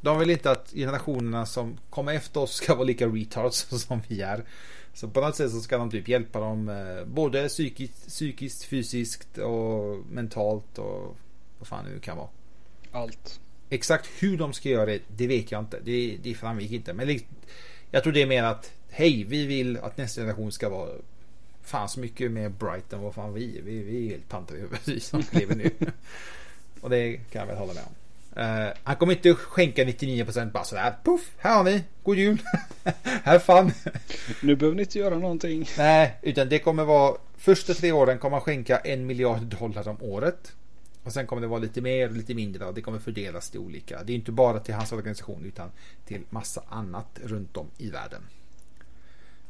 de vill inte att generationerna som kommer efter oss ska vara lika retards som vi är. Så på något sätt så ska de typ hjälpa dem både psykiskt, psykiskt, fysiskt och mentalt och vad fan det kan vara. Allt. Exakt hur de ska göra det, det vet jag inte. Det, det framgick inte. Men jag tror det är mer att hej, vi vill att nästa generation ska vara fan så mycket mer bright än vad fan vi är. Vi, vi är helt pantar i huvudet som lever nu. Och det kan jag väl hålla med om. Uh, han kommer inte skänka nittionio procent bara sådär, puff, här har ni, god jul. Här fan. Nu behöver ni inte göra någonting. Nej, utan det kommer vara första tre åren kommer han skänka en miljard dollar om året. Och sen kommer det vara lite mer och lite mindre, och det kommer fördelas till olika. Det är inte bara till hans organisation utan till massa annat runt om i världen.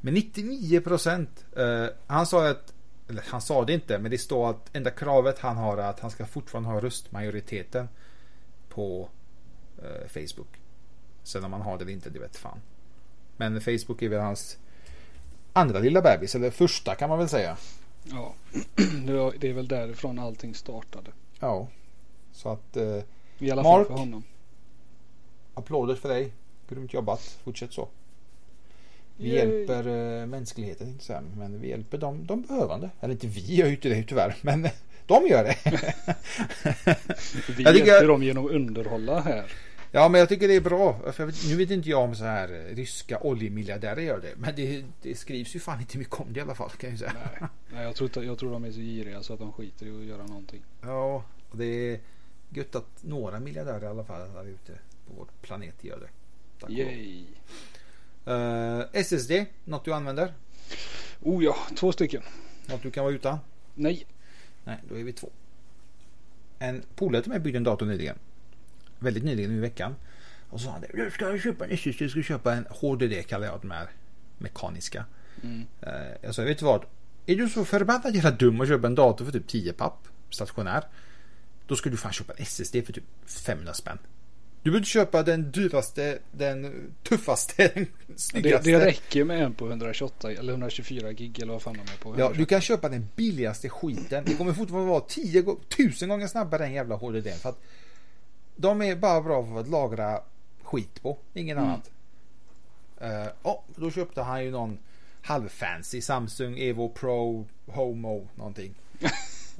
Men nittionio procent eh, han sa att, eller han sa det inte, men det står att enda kravet han har är att han ska fortfarande ha röstmajoriteten på eh, Facebook. Sen om man har det eller inte, det vet fan. Men Facebook är väl hans andra lilla bebis, eller första kan man väl säga. Ja, det är väl därifrån allting startade. Ja, så att eh, i alla fall Mark, för honom. Applåder för dig, grymt jobbat, fortsätt så. Vi Yay. hjälper eh, mänskligheten, inte så, men vi hjälper dem, de behövande. Eller inte vi gör ju inte det tyvärr, men de gör det. Vi jag hjälper jag... dem genom att underhålla här. Ja, men jag tycker det är bra. För vet, nu vet inte jag om så här ryska oljemiljardärer gör det. Men det, det skrivs ju fan inte mycket om det i alla fall, kan jag säga. Nej, nej jag, tror, jag tror de är så giriga så att de skiter i att göra någonting. Ja, och det är gött att några miljardärer i alla fall här ute på vår planet gör det. Tack. Yay. Uh, S S D, något du använder? Oh ja, två stycken. Något du kan vara utan? Nej. Nej, då är vi två. En polare till mig byggde en dator nyligen. Väldigt nyligen i veckan. Och så sa han det, jag ska köpa en S S D, jag ska köpa en H D D, kallar jag de här mekaniska. Mm. Jag sa, vet du vad? Är du så förbannad jävla dum och köpa en dator för typ tio papp, stationär, då ska du fan köpa en S S D för typ femhundra spänn. Du behöver köpa den dyraste, den tuffaste, den snyggaste. Det, det räcker med en på etthundratjugoåtta eller etthundratjugofyra gig eller vad fan de är på. Ja, du kan köpa den billigaste skiten. Det kommer fortfarande vara tio tusen gånger snabbare än jävla H D D, för att de är bara bra för att lagra skit på, ingen mm. annat. Uh, oh, då köpte han ju någon halvfancy Samsung Evo Pro Homo någonting.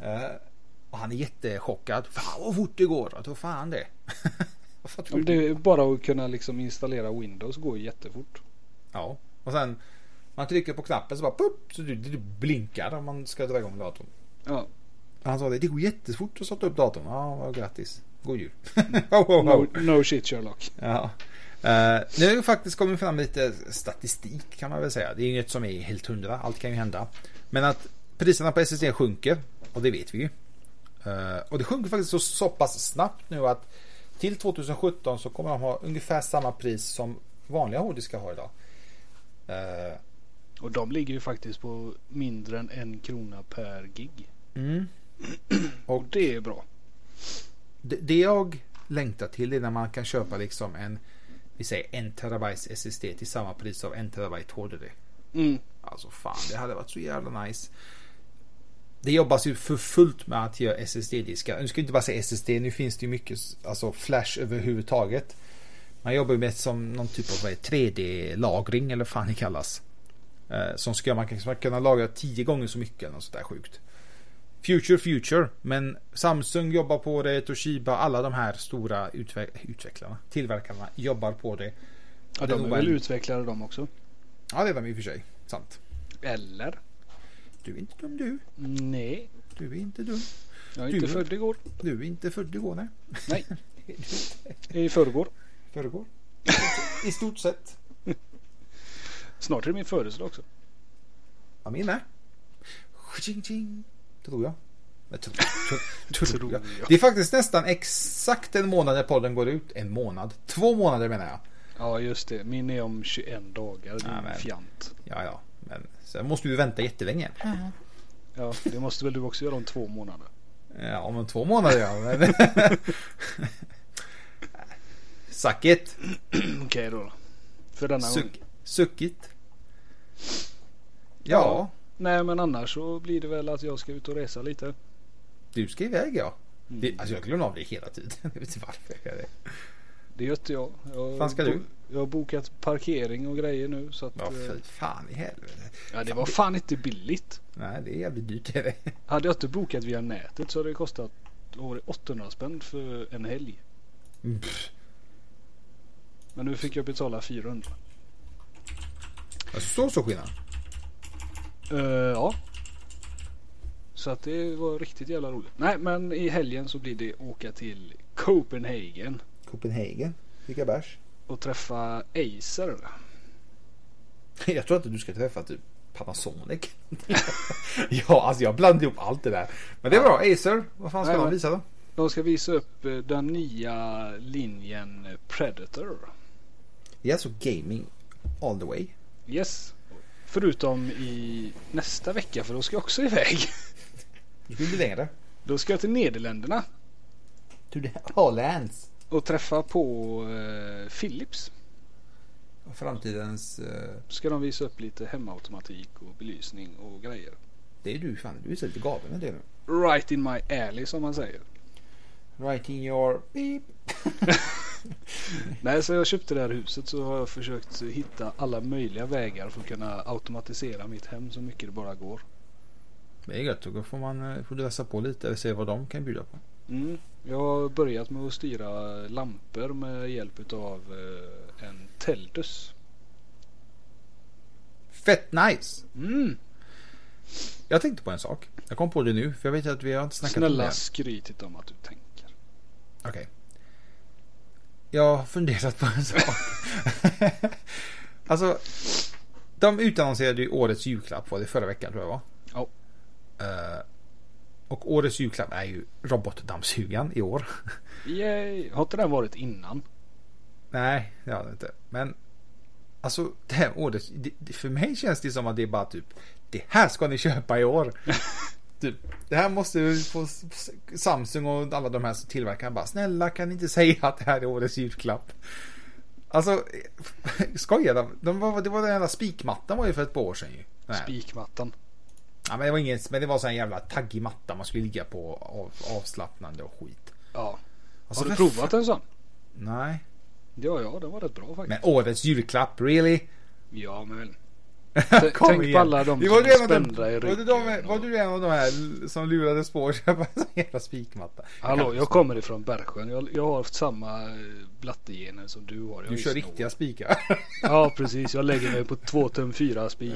uh, och han är jättechockad. Fan vad fort det går, vad fan det. Vad det är bara att kunna liksom installera Windows, går jättefort. Ja, och sen man trycker på knappen så bara pop, så du, du blinkar om man ska dra igång datorn. Ja. Han sa det, det går jättefort att sätta upp datorn. Ja, vad grattis. God jul. oh, oh, oh. No, no shit Sherlock. Ja. Uh, nu har ju faktiskt kommit fram lite statistik kan man väl säga. Det är inget som är helt hundra. Allt kan ju hända. Men att priserna på S S D sjunker, och det vet vi ju. Uh, och det sjunker faktiskt så, så pass snabbt nu att till tjugosjutton så kommer de ha ungefär samma pris som vanliga hårddiskar har idag. Uh, och de ligger ju faktiskt på mindre än en krona per gig. Mm. och, och det är bra. Det jag längtar till är när man kan köpa liksom en, vi säger en terabyte S S D till samma pris av en terabyte H D D. Mm. Alltså fan, det hade varit så jävla nice. Det jobbas ju för fullt med att göra S S D-diskar. Nu ska inte bara säga S S D, nu finns det ju mycket alltså flash överhuvudtaget. Man jobbar ju med som någon typ av tre D-lagring eller fan det kallas. Som ska man kunna lagra tio gånger så mycket eller något sådär sjukt. Future, future. Men Samsung jobbar på det, Toshiba, alla de här stora utve- utvecklarna, tillverkarna jobbar på det. Ja, de är väl utvecklare de också? Ja, det är de i och för sig. Sant. Eller? Du är inte dum, du. Nej. Du är inte dum. Jag är du, inte född igår. Du är inte född igår, nej. Nej. I förrgår. Förrgår. I stort sett. Snart är det min födelsedag också. Ja, min är. Ching, ching. Tror jag. Jag tror, tror, tror, tror jag. Det är faktiskt nästan exakt en månad när podden går ut. En månad. Två månader menar jag. Ja, just det. Min är om tjugoett dagar. Det är ja, men, fjant. Ja, ja. Men sen måste vi vänta jättelänge. Mm. Ja, det måste väl du också göra om två månader. Ja, om två månader, ja. Men... Suck it. Okej då. För denna Suck, gången. Suck it. Ja. ja. Nej, men annars så blir det väl att jag ska ut och resa lite. Du ska iväg, ja. Mm. Det, alltså jag glömmer av det hela tiden. Jag vet inte varför jag gör det. Det gör inte jag. Jag, fan ska bo- du? Jag har bokat parkering och grejer nu. Så att, ja, fy fan i helvete. Ja, det var fan inte billigt. Nej, det är jävligt dyrt. Är det. Hade jag inte bokat via nätet så hade det kostat över åttahundra spänn för en helg. Mm. Men nu fick jag betala fyrahundra. Alltså, så så skillnad. Uh, ja. Så att det var riktigt jävla roligt. Nej, men i helgen så blir det åka till Copenhagen. Copenhagen? Vilka bärs? Och träffa Acer. Jag tror inte du ska träffa typ Panasonic. ja, alltså jag blandar ihop allt det där. Men det är bra, Acer. Vad fan ska man visa då? De ska visa upp den nya linjen Predator. Ja, så gaming all the way. Yes. Förutom i nästa vecka, för då ska jag också iväg. Du ska inte längre. Då ska jag till Nederländerna. To the Hollands. Och träffa på eh, Philips. Och framtidens... Eh... Ska de visa upp lite hemautomatik och belysning och grejer. Det är du fan, du är så lite galen med det nu. Right in my alley, som man säger. Right in your... beep. Nej, så jag köpte det här huset, så har jag försökt hitta alla möjliga vägar för att kunna automatisera mitt hem så mycket det bara går. Det är gött, då får man får läsa på lite och se vad de kan bjuda på. Mm. Jag har börjat med att styra lampor med hjälp av en Teldus. Fett nice! Mm. Jag tänkte på en sak. Jag kom på det nu, för jag vet att vi har inte snackat Snälla om det. Snälla skrytigt om att du tänker. Okej. Okay. Jag har funderat på en sak. Alltså, de utannonserade ju årets julklapp, var det förra veckan tror jag var. Ja. Uh, och årets julklapp är ju robotdammsugaren i år. Yay. Har inte den varit innan? Nej, det har det inte. Men alltså, det här årets, det, det, för mig känns det som att det är bara typ, det här ska ni köpa i år. Typ, det här måste ju få Samsung och alla de här som tillverkar bara, snälla kan ni inte säga att det här är årets julklapp. Alltså, skojar de? de var, det var den jävla spikmattan var ju för ett par år sedan ju. Nej. Spikmattan? Ja, men det var inget, men det var så en jävla taggig matta man skulle ligga på, av, avslappnande och skit. Ja. Alltså, har du provat fan... en sån? Nej. Ja, ja, det var rätt bra faktiskt. Men årets julklapp, really? Ja, men väl. Tänk igen. På alla de som spända i ryggen. Var, var du en av de här som lurades på att köpa en jävla spikmatta? Jag Hallå, jag kommer ifrån Bergsjön. Jag, jag har haft samma blattegener som du har. Jag du kör snor. Riktiga spikar. Ja, precis. Jag lägger mig på två tum fyra spik.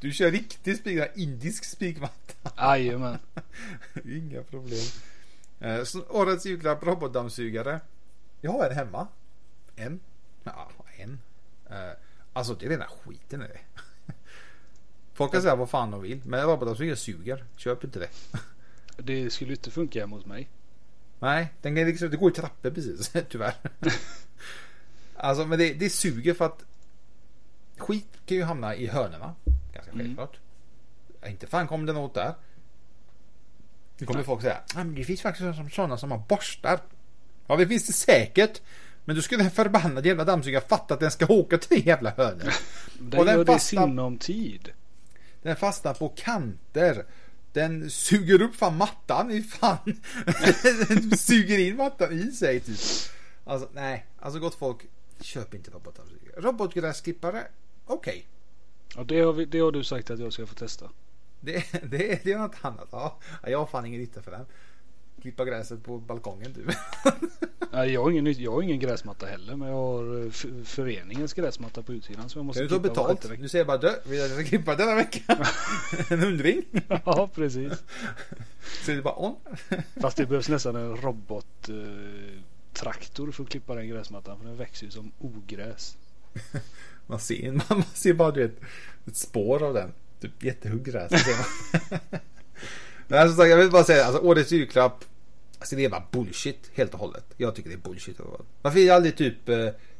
Du kör riktig spikar, indisk spikmatta. Jajamän. Inga problem. Så, årets julklapp, robotdammsugare. Jag har en hemma. En? Ja, en. Alltså det är den där skiten är det. Folk kan säga vad fan de vill, men robotdammsugare suger. Köp inte det. Det skulle inte funka hemma hos mig. Nej, den kan liksom, det går i trappor precis, tyvärr. Alltså men det, det suger för att skit kan ju hamna i hörnorna. Ganska självklart. Mm. Inte fan kommer den åt där. Det kommer folk säga, nej men det finns faktiskt sådana som har borstar. Ja, det finns det säkert. Men du skulle den förbannade jävla dammsugaren fatta att den ska åka till jävla hörnet. Den och den gör fastnar, det sinom tid. Den fastnar på kanter. Den suger upp fan mattan i fan. Den suger in mattan i sig typ. Alltså nej, alltså gott folk, köp inte robotdammsugare. Robotgräsklippare, okej. Okay. Ja, det har, vi, det har du sagt att jag ska få testa. Det, det, det är något annat. Ja, jag har fan ingen ritta för den. Klippa gräset på balkongen du. Nej, jag har ingen jag har ingen gräsmatta heller, men jag har f- föreningens gräsmatta på utsidan så jag måste klippa. Du tar betalt. Nu säger bara dö, vi ska klippa denna veckan. En hundring. Ja, precis. Så det är bara on. Fast det behövs nästan en robot eh, traktor för att klippa den gräsmattan, för den växer ju som ogräs. Man ser en man ser bara du vet, ett spår av den. Typ jättehugggräs. Nej, så jag vill bara säga, alltså årets julklapp, alltså det är bara bullshit helt och hållet. Jag tycker det är bullshit. Varför är det aldrig typ,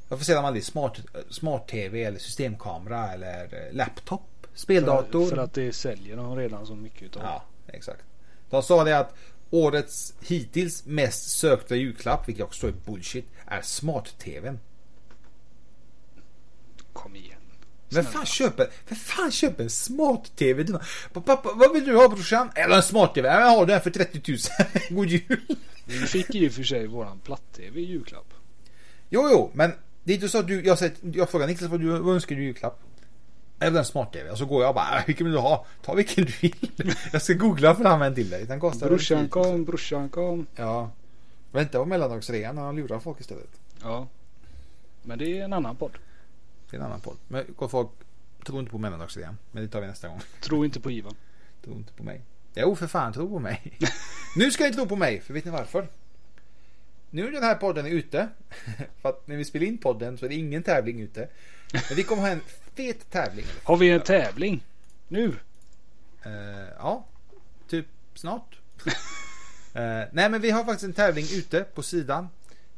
varför ser man aldrig smart, smart tv eller systemkamera eller laptop, speldator? För, för att det säljer de redan så mycket utav. Ja, exakt. De sa det att årets hittills mest sökta julklapp, vilket också är bullshit, är smart-tvn. Kom igen. Men fan köper, för fan köper en smart-tv? Pappa, vad vill du ha brorsan? Eller en smart-tv? Jag har den för trettio tusen. God jul. Vi fick ju för sig våran platt-tv i julklapp. Jo, jo, men det är inte så att du, jag, jag frågar Niklas vad du önskar du julklapp? Eller en smart-tv? Och så går jag och bara, vilken vill du ha? Ta vilken du vill. Jag ska googla fram en till dig. Den kostar brorsan kom, brorsan kom. Ja. Vänta på mellandagsrean när han lurar folk istället. Ja. Men det är en annan podd. Det är en annan podd. Men folk tror inte på mellandagsrean. Men det tar vi nästa gång. Tror inte på Ivan. Tror inte på mig. Jo för fan, tro på mig. Nu ska ni tro på mig, för vet ni varför? Nu är den här podden är ute. För att när vi spelar in podden så är det ingen tävling ute. Men vi kommer ha en fet tävling. Har vi en tävling? Nu? Uh, ja, typ snart. Eh, nej, men vi har faktiskt en tävling ute på sidan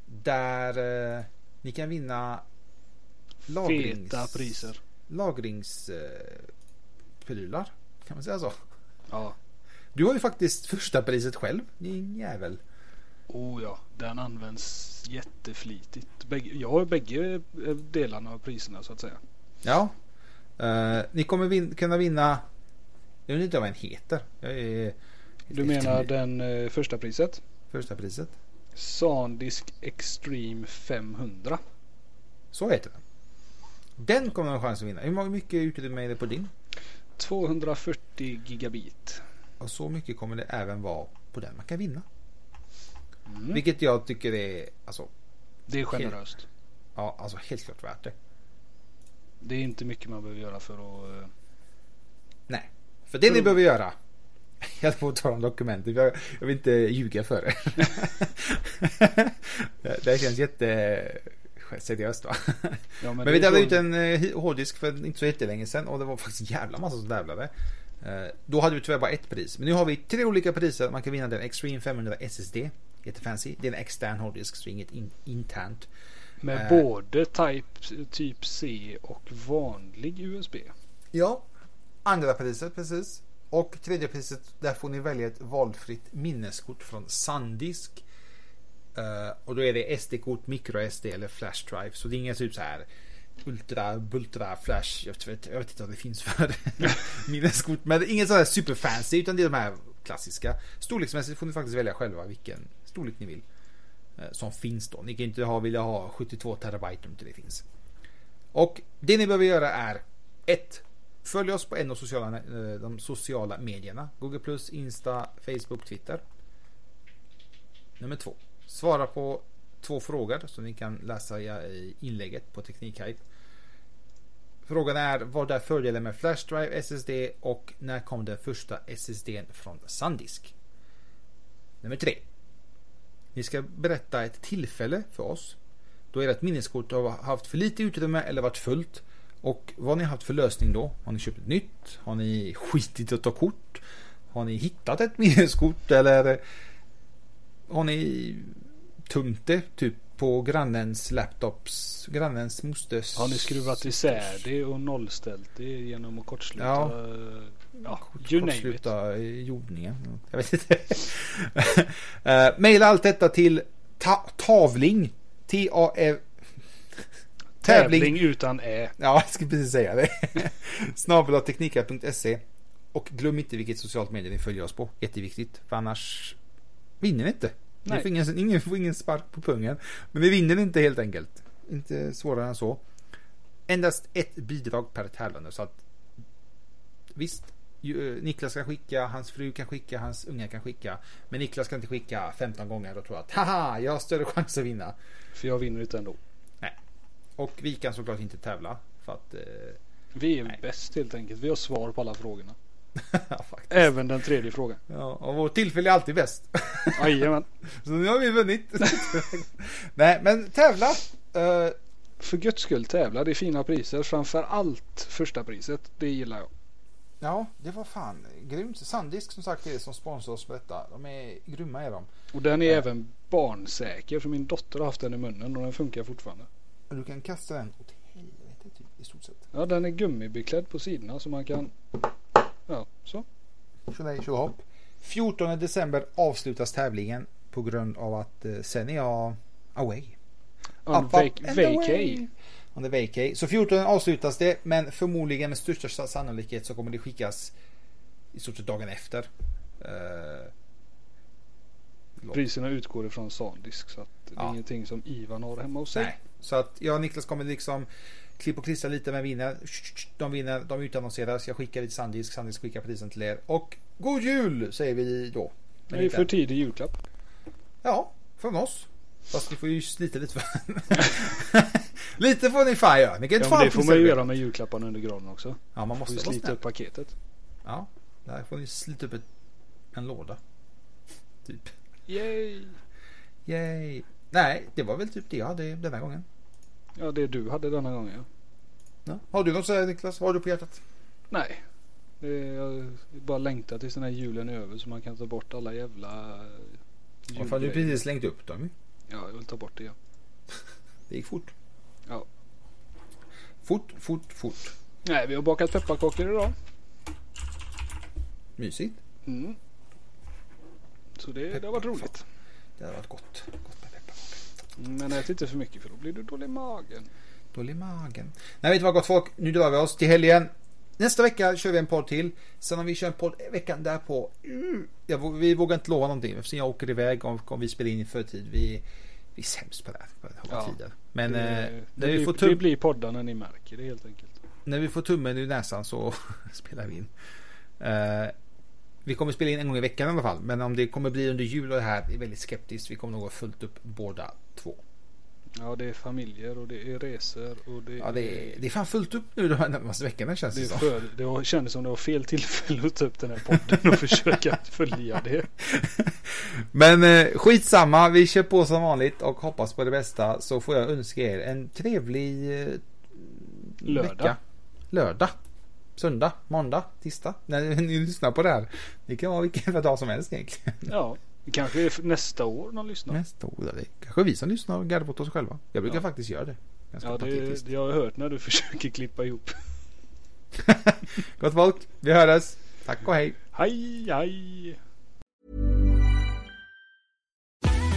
där eh, ni kan vinna lagrings, feta priser. Lagringsprylar, eh, kan man säga så? Ja. Du har ju faktiskt första priset själv, din jävel. Oh ja, den används jätteflitigt. Bägge, jag har bägge delarna av priserna så att säga. Ja. Eh, ni kommer vin- kunna vinna. Jag vet inte vad den heter. Jag är... Du menar den eh, första priset? Första priset. SanDisk Extreme femhundra. Så heter den. Den kommer man ha chans att vinna. Hur mycket utrymme är det på din? tvåhundrafyrtio gigabyte. Och så mycket kommer det även vara på den man kan vinna. Mm. Vilket jag tycker är, alltså, det är generöst. Helt, ja, alltså helt klart värt det. Det är inte mycket man behöver göra för att... Nej, för det för... ni behöver göra. Jag får ta de dokumenten. Jag, jag vill inte ljuga för er. Det känns jätte... seriöst va? Ja, men, men vi delade så... ut en hårddisk för inte så jättelänge sedan och det var faktiskt jävla massa som tävlade. Då hade vi tyvärr bara ett pris. Men nu har vi tre olika priser. Man kan vinna den Extreme femhundra S S D. Jättefancy. Det är en extern hårddisk så inget in- internt. Med uh, både type, typ C och vanlig U S B. Ja. Andra priset precis. Och tredje priset, där får ni välja ett valfritt minneskort från SanDisk. Uh, och då är det S D-kort, micro S D eller flash drive. Så det är inga typ så här ultra, bultra, flash. Jag vet, jag vet inte vad det finns för minneskort. Men det är inget så här superfancy, utan det är de här klassiska. Storleksmässigt får ni faktiskt välja själva vilken storlek ni vill uh, som finns då. Ni kan inte ha, vilja ha sjuttiotvå terabyte om inte det finns. Och det ni behöver göra är ett, följ oss på en av sociala, uh, de sociala medierna. Google plus, Insta, Facebook, Twitter. Nummer två, svara på två frågor som ni kan läsa i inlägget på Technicast. Frågan är, vad är fördelen med flash drive, S S D och när kom den första S S D-en från SanDisk? Nummer tre. Ni ska berätta ett tillfälle för oss då ert minneskort har haft för lite utrymme eller varit fullt och vad ni har haft för lösning då. Har ni köpt ett nytt? Har ni skitit att ta kort? Har ni hittat ett minneskort eller... Har ni tömt det typ på grannens laptops, grannens mosters? Har ni skruvat isär det och nollställt det genom att kortsluta? Ja, ja kort, kortsluta jordningen. Jag vet inte. uh, Maila allt detta till ta- tavling T A V tävling. Tävling utan E. Ja, jag ska precis säga det. snabel-a teknika punkt se och glöm inte vilket socialt medie ni följer oss på. Jätteviktigt, för annars vinner inte. Ni får ingen, ingen, får ingen spark på pungen. Men vi vinner inte helt enkelt. Inte svårare än så. Endast ett bidrag per tävlande. Så att visst, Niklas kan skicka, hans fru kan skicka, hans unga kan skicka. Men Niklas kan inte skicka femton gånger och tro att haha, jag har större chans att vinna. För jag vinner inte ändå. Nej. Och vi kan såklart inte tävla. För att, eh, vi är nej. Bäst helt enkelt. Vi har svar på alla frågorna. Ja, även den tredje frågan. Ja, och vårt tillfälle är alltid bäst. Jajamän. Så nu har vi vunnit. Nej, men tävla. Uh, för guds skull tävla. Det är fina priser. Framförallt första priset. Det gillar jag. Ja, det var fan grymt. SanDisk som sagt är det som sponsrar oss för detta. De är grymma är de. Och den är uh, även barnsäker. För min dotter har haft den i munnen och den funkar fortfarande. Och du kan kasta den åt helvete typ, i stort sett. Ja, den är gummibeklädd på sidorna så man kan... Ja, så. tjugohopp. fjortonde december avslutas tävlingen på grund av att eh, sen är jag away. On vacay. On the vacay. Så fjortonde avslutas det, men förmodligen med största sannolikhet så kommer det skickas i stort sett dagen efter. Eh, Priserna utgår ifrån SanDisk så att ja. Det är ingenting som Ivan har hemma hos sig. Nej. Så att jag och Niklas kommer liksom klipp och klista lite med vinner. De vinner, de utannonseras. Jag skickar lite SanDisk, SanDisk skickar prisen till er. Och god jul säger vi då. Det är ju för tidig julklapp. Ja, från oss. Fast vi får ju slita lite för lite får ni fan göra. Ni kan inte ja, det får man ju göra med julklapparna under granen också. Ja, man måste slita upp paketet. Ja, där får ni slita upp ett, en låda. Typ. Yay. Yay. Nej, det var väl typ det jag hade den här gången. Ja, det du hade denna gången. Ja. Ja. Har du något sådär Niklas? Vad har du på hjärtat? Nej. Jag bara längtar tills den här julen är över så man kan ta bort alla jävla Ja, fan, du har precis slängt upp dem. Ja, jag vill ta bort det. Ja. Det gick fort. Ja. Fort, fort, fort. Nej, vi har bakat pepparkakor idag. Mysigt. Mm. Så det, Peppa, det har varit roligt. Det har varit gott. Gott med pepparkakor. Men ät inte för mycket, för då blir du dålig i magen. Dålig i magen. Nej, vet du vad, gott folk. Nu drar vi oss till helgen. Nästa vecka kör vi en podd till. Sen om vi kör en podd veckan därpå. Jag, vi vågar inte lova någonting. Eftersom jag åker iväg om, om vi spelar in i förtid. Vi, vi är sämst på det här. På den här tiden. Men det, eh, det, när vi blir, får tum- det blir poddarna när ni märker det helt enkelt. När vi får tummen ur näsan så spelar vi in. Eh, vi kommer spela in en gång i veckan i alla fall. Men om det kommer bli under jul och det här är väldigt skeptiskt. Vi kommer nog ha fullt upp båda två. Ja, det är familjer och det är resor och det är... Ja, det är, det är fan fullt upp nu de här närmaste veckorna, känns det, det som. För, det kändes som det var fel tillfälle att ta upp den här podden och försöka följa det. Men eh, skitsamma, vi kör på som vanligt och hoppas på det bästa, så får jag önska er en trevlig eh, lördag. Vecka. Lördag, söndag, måndag, tisdag. När ni lyssnar på det här. Det kan vara vilken dag som helst egentligen. Ja. Kanske nästa år någon lyssnar. Nästa år, det kanske vi som lyssnar och garvar åt oss själva. Jag brukar ja. faktiskt göra det. Ja, det, jag har hört när du försöker klippa ihop. Gott folk, vi hörs. Tack och hej. Hej, hej.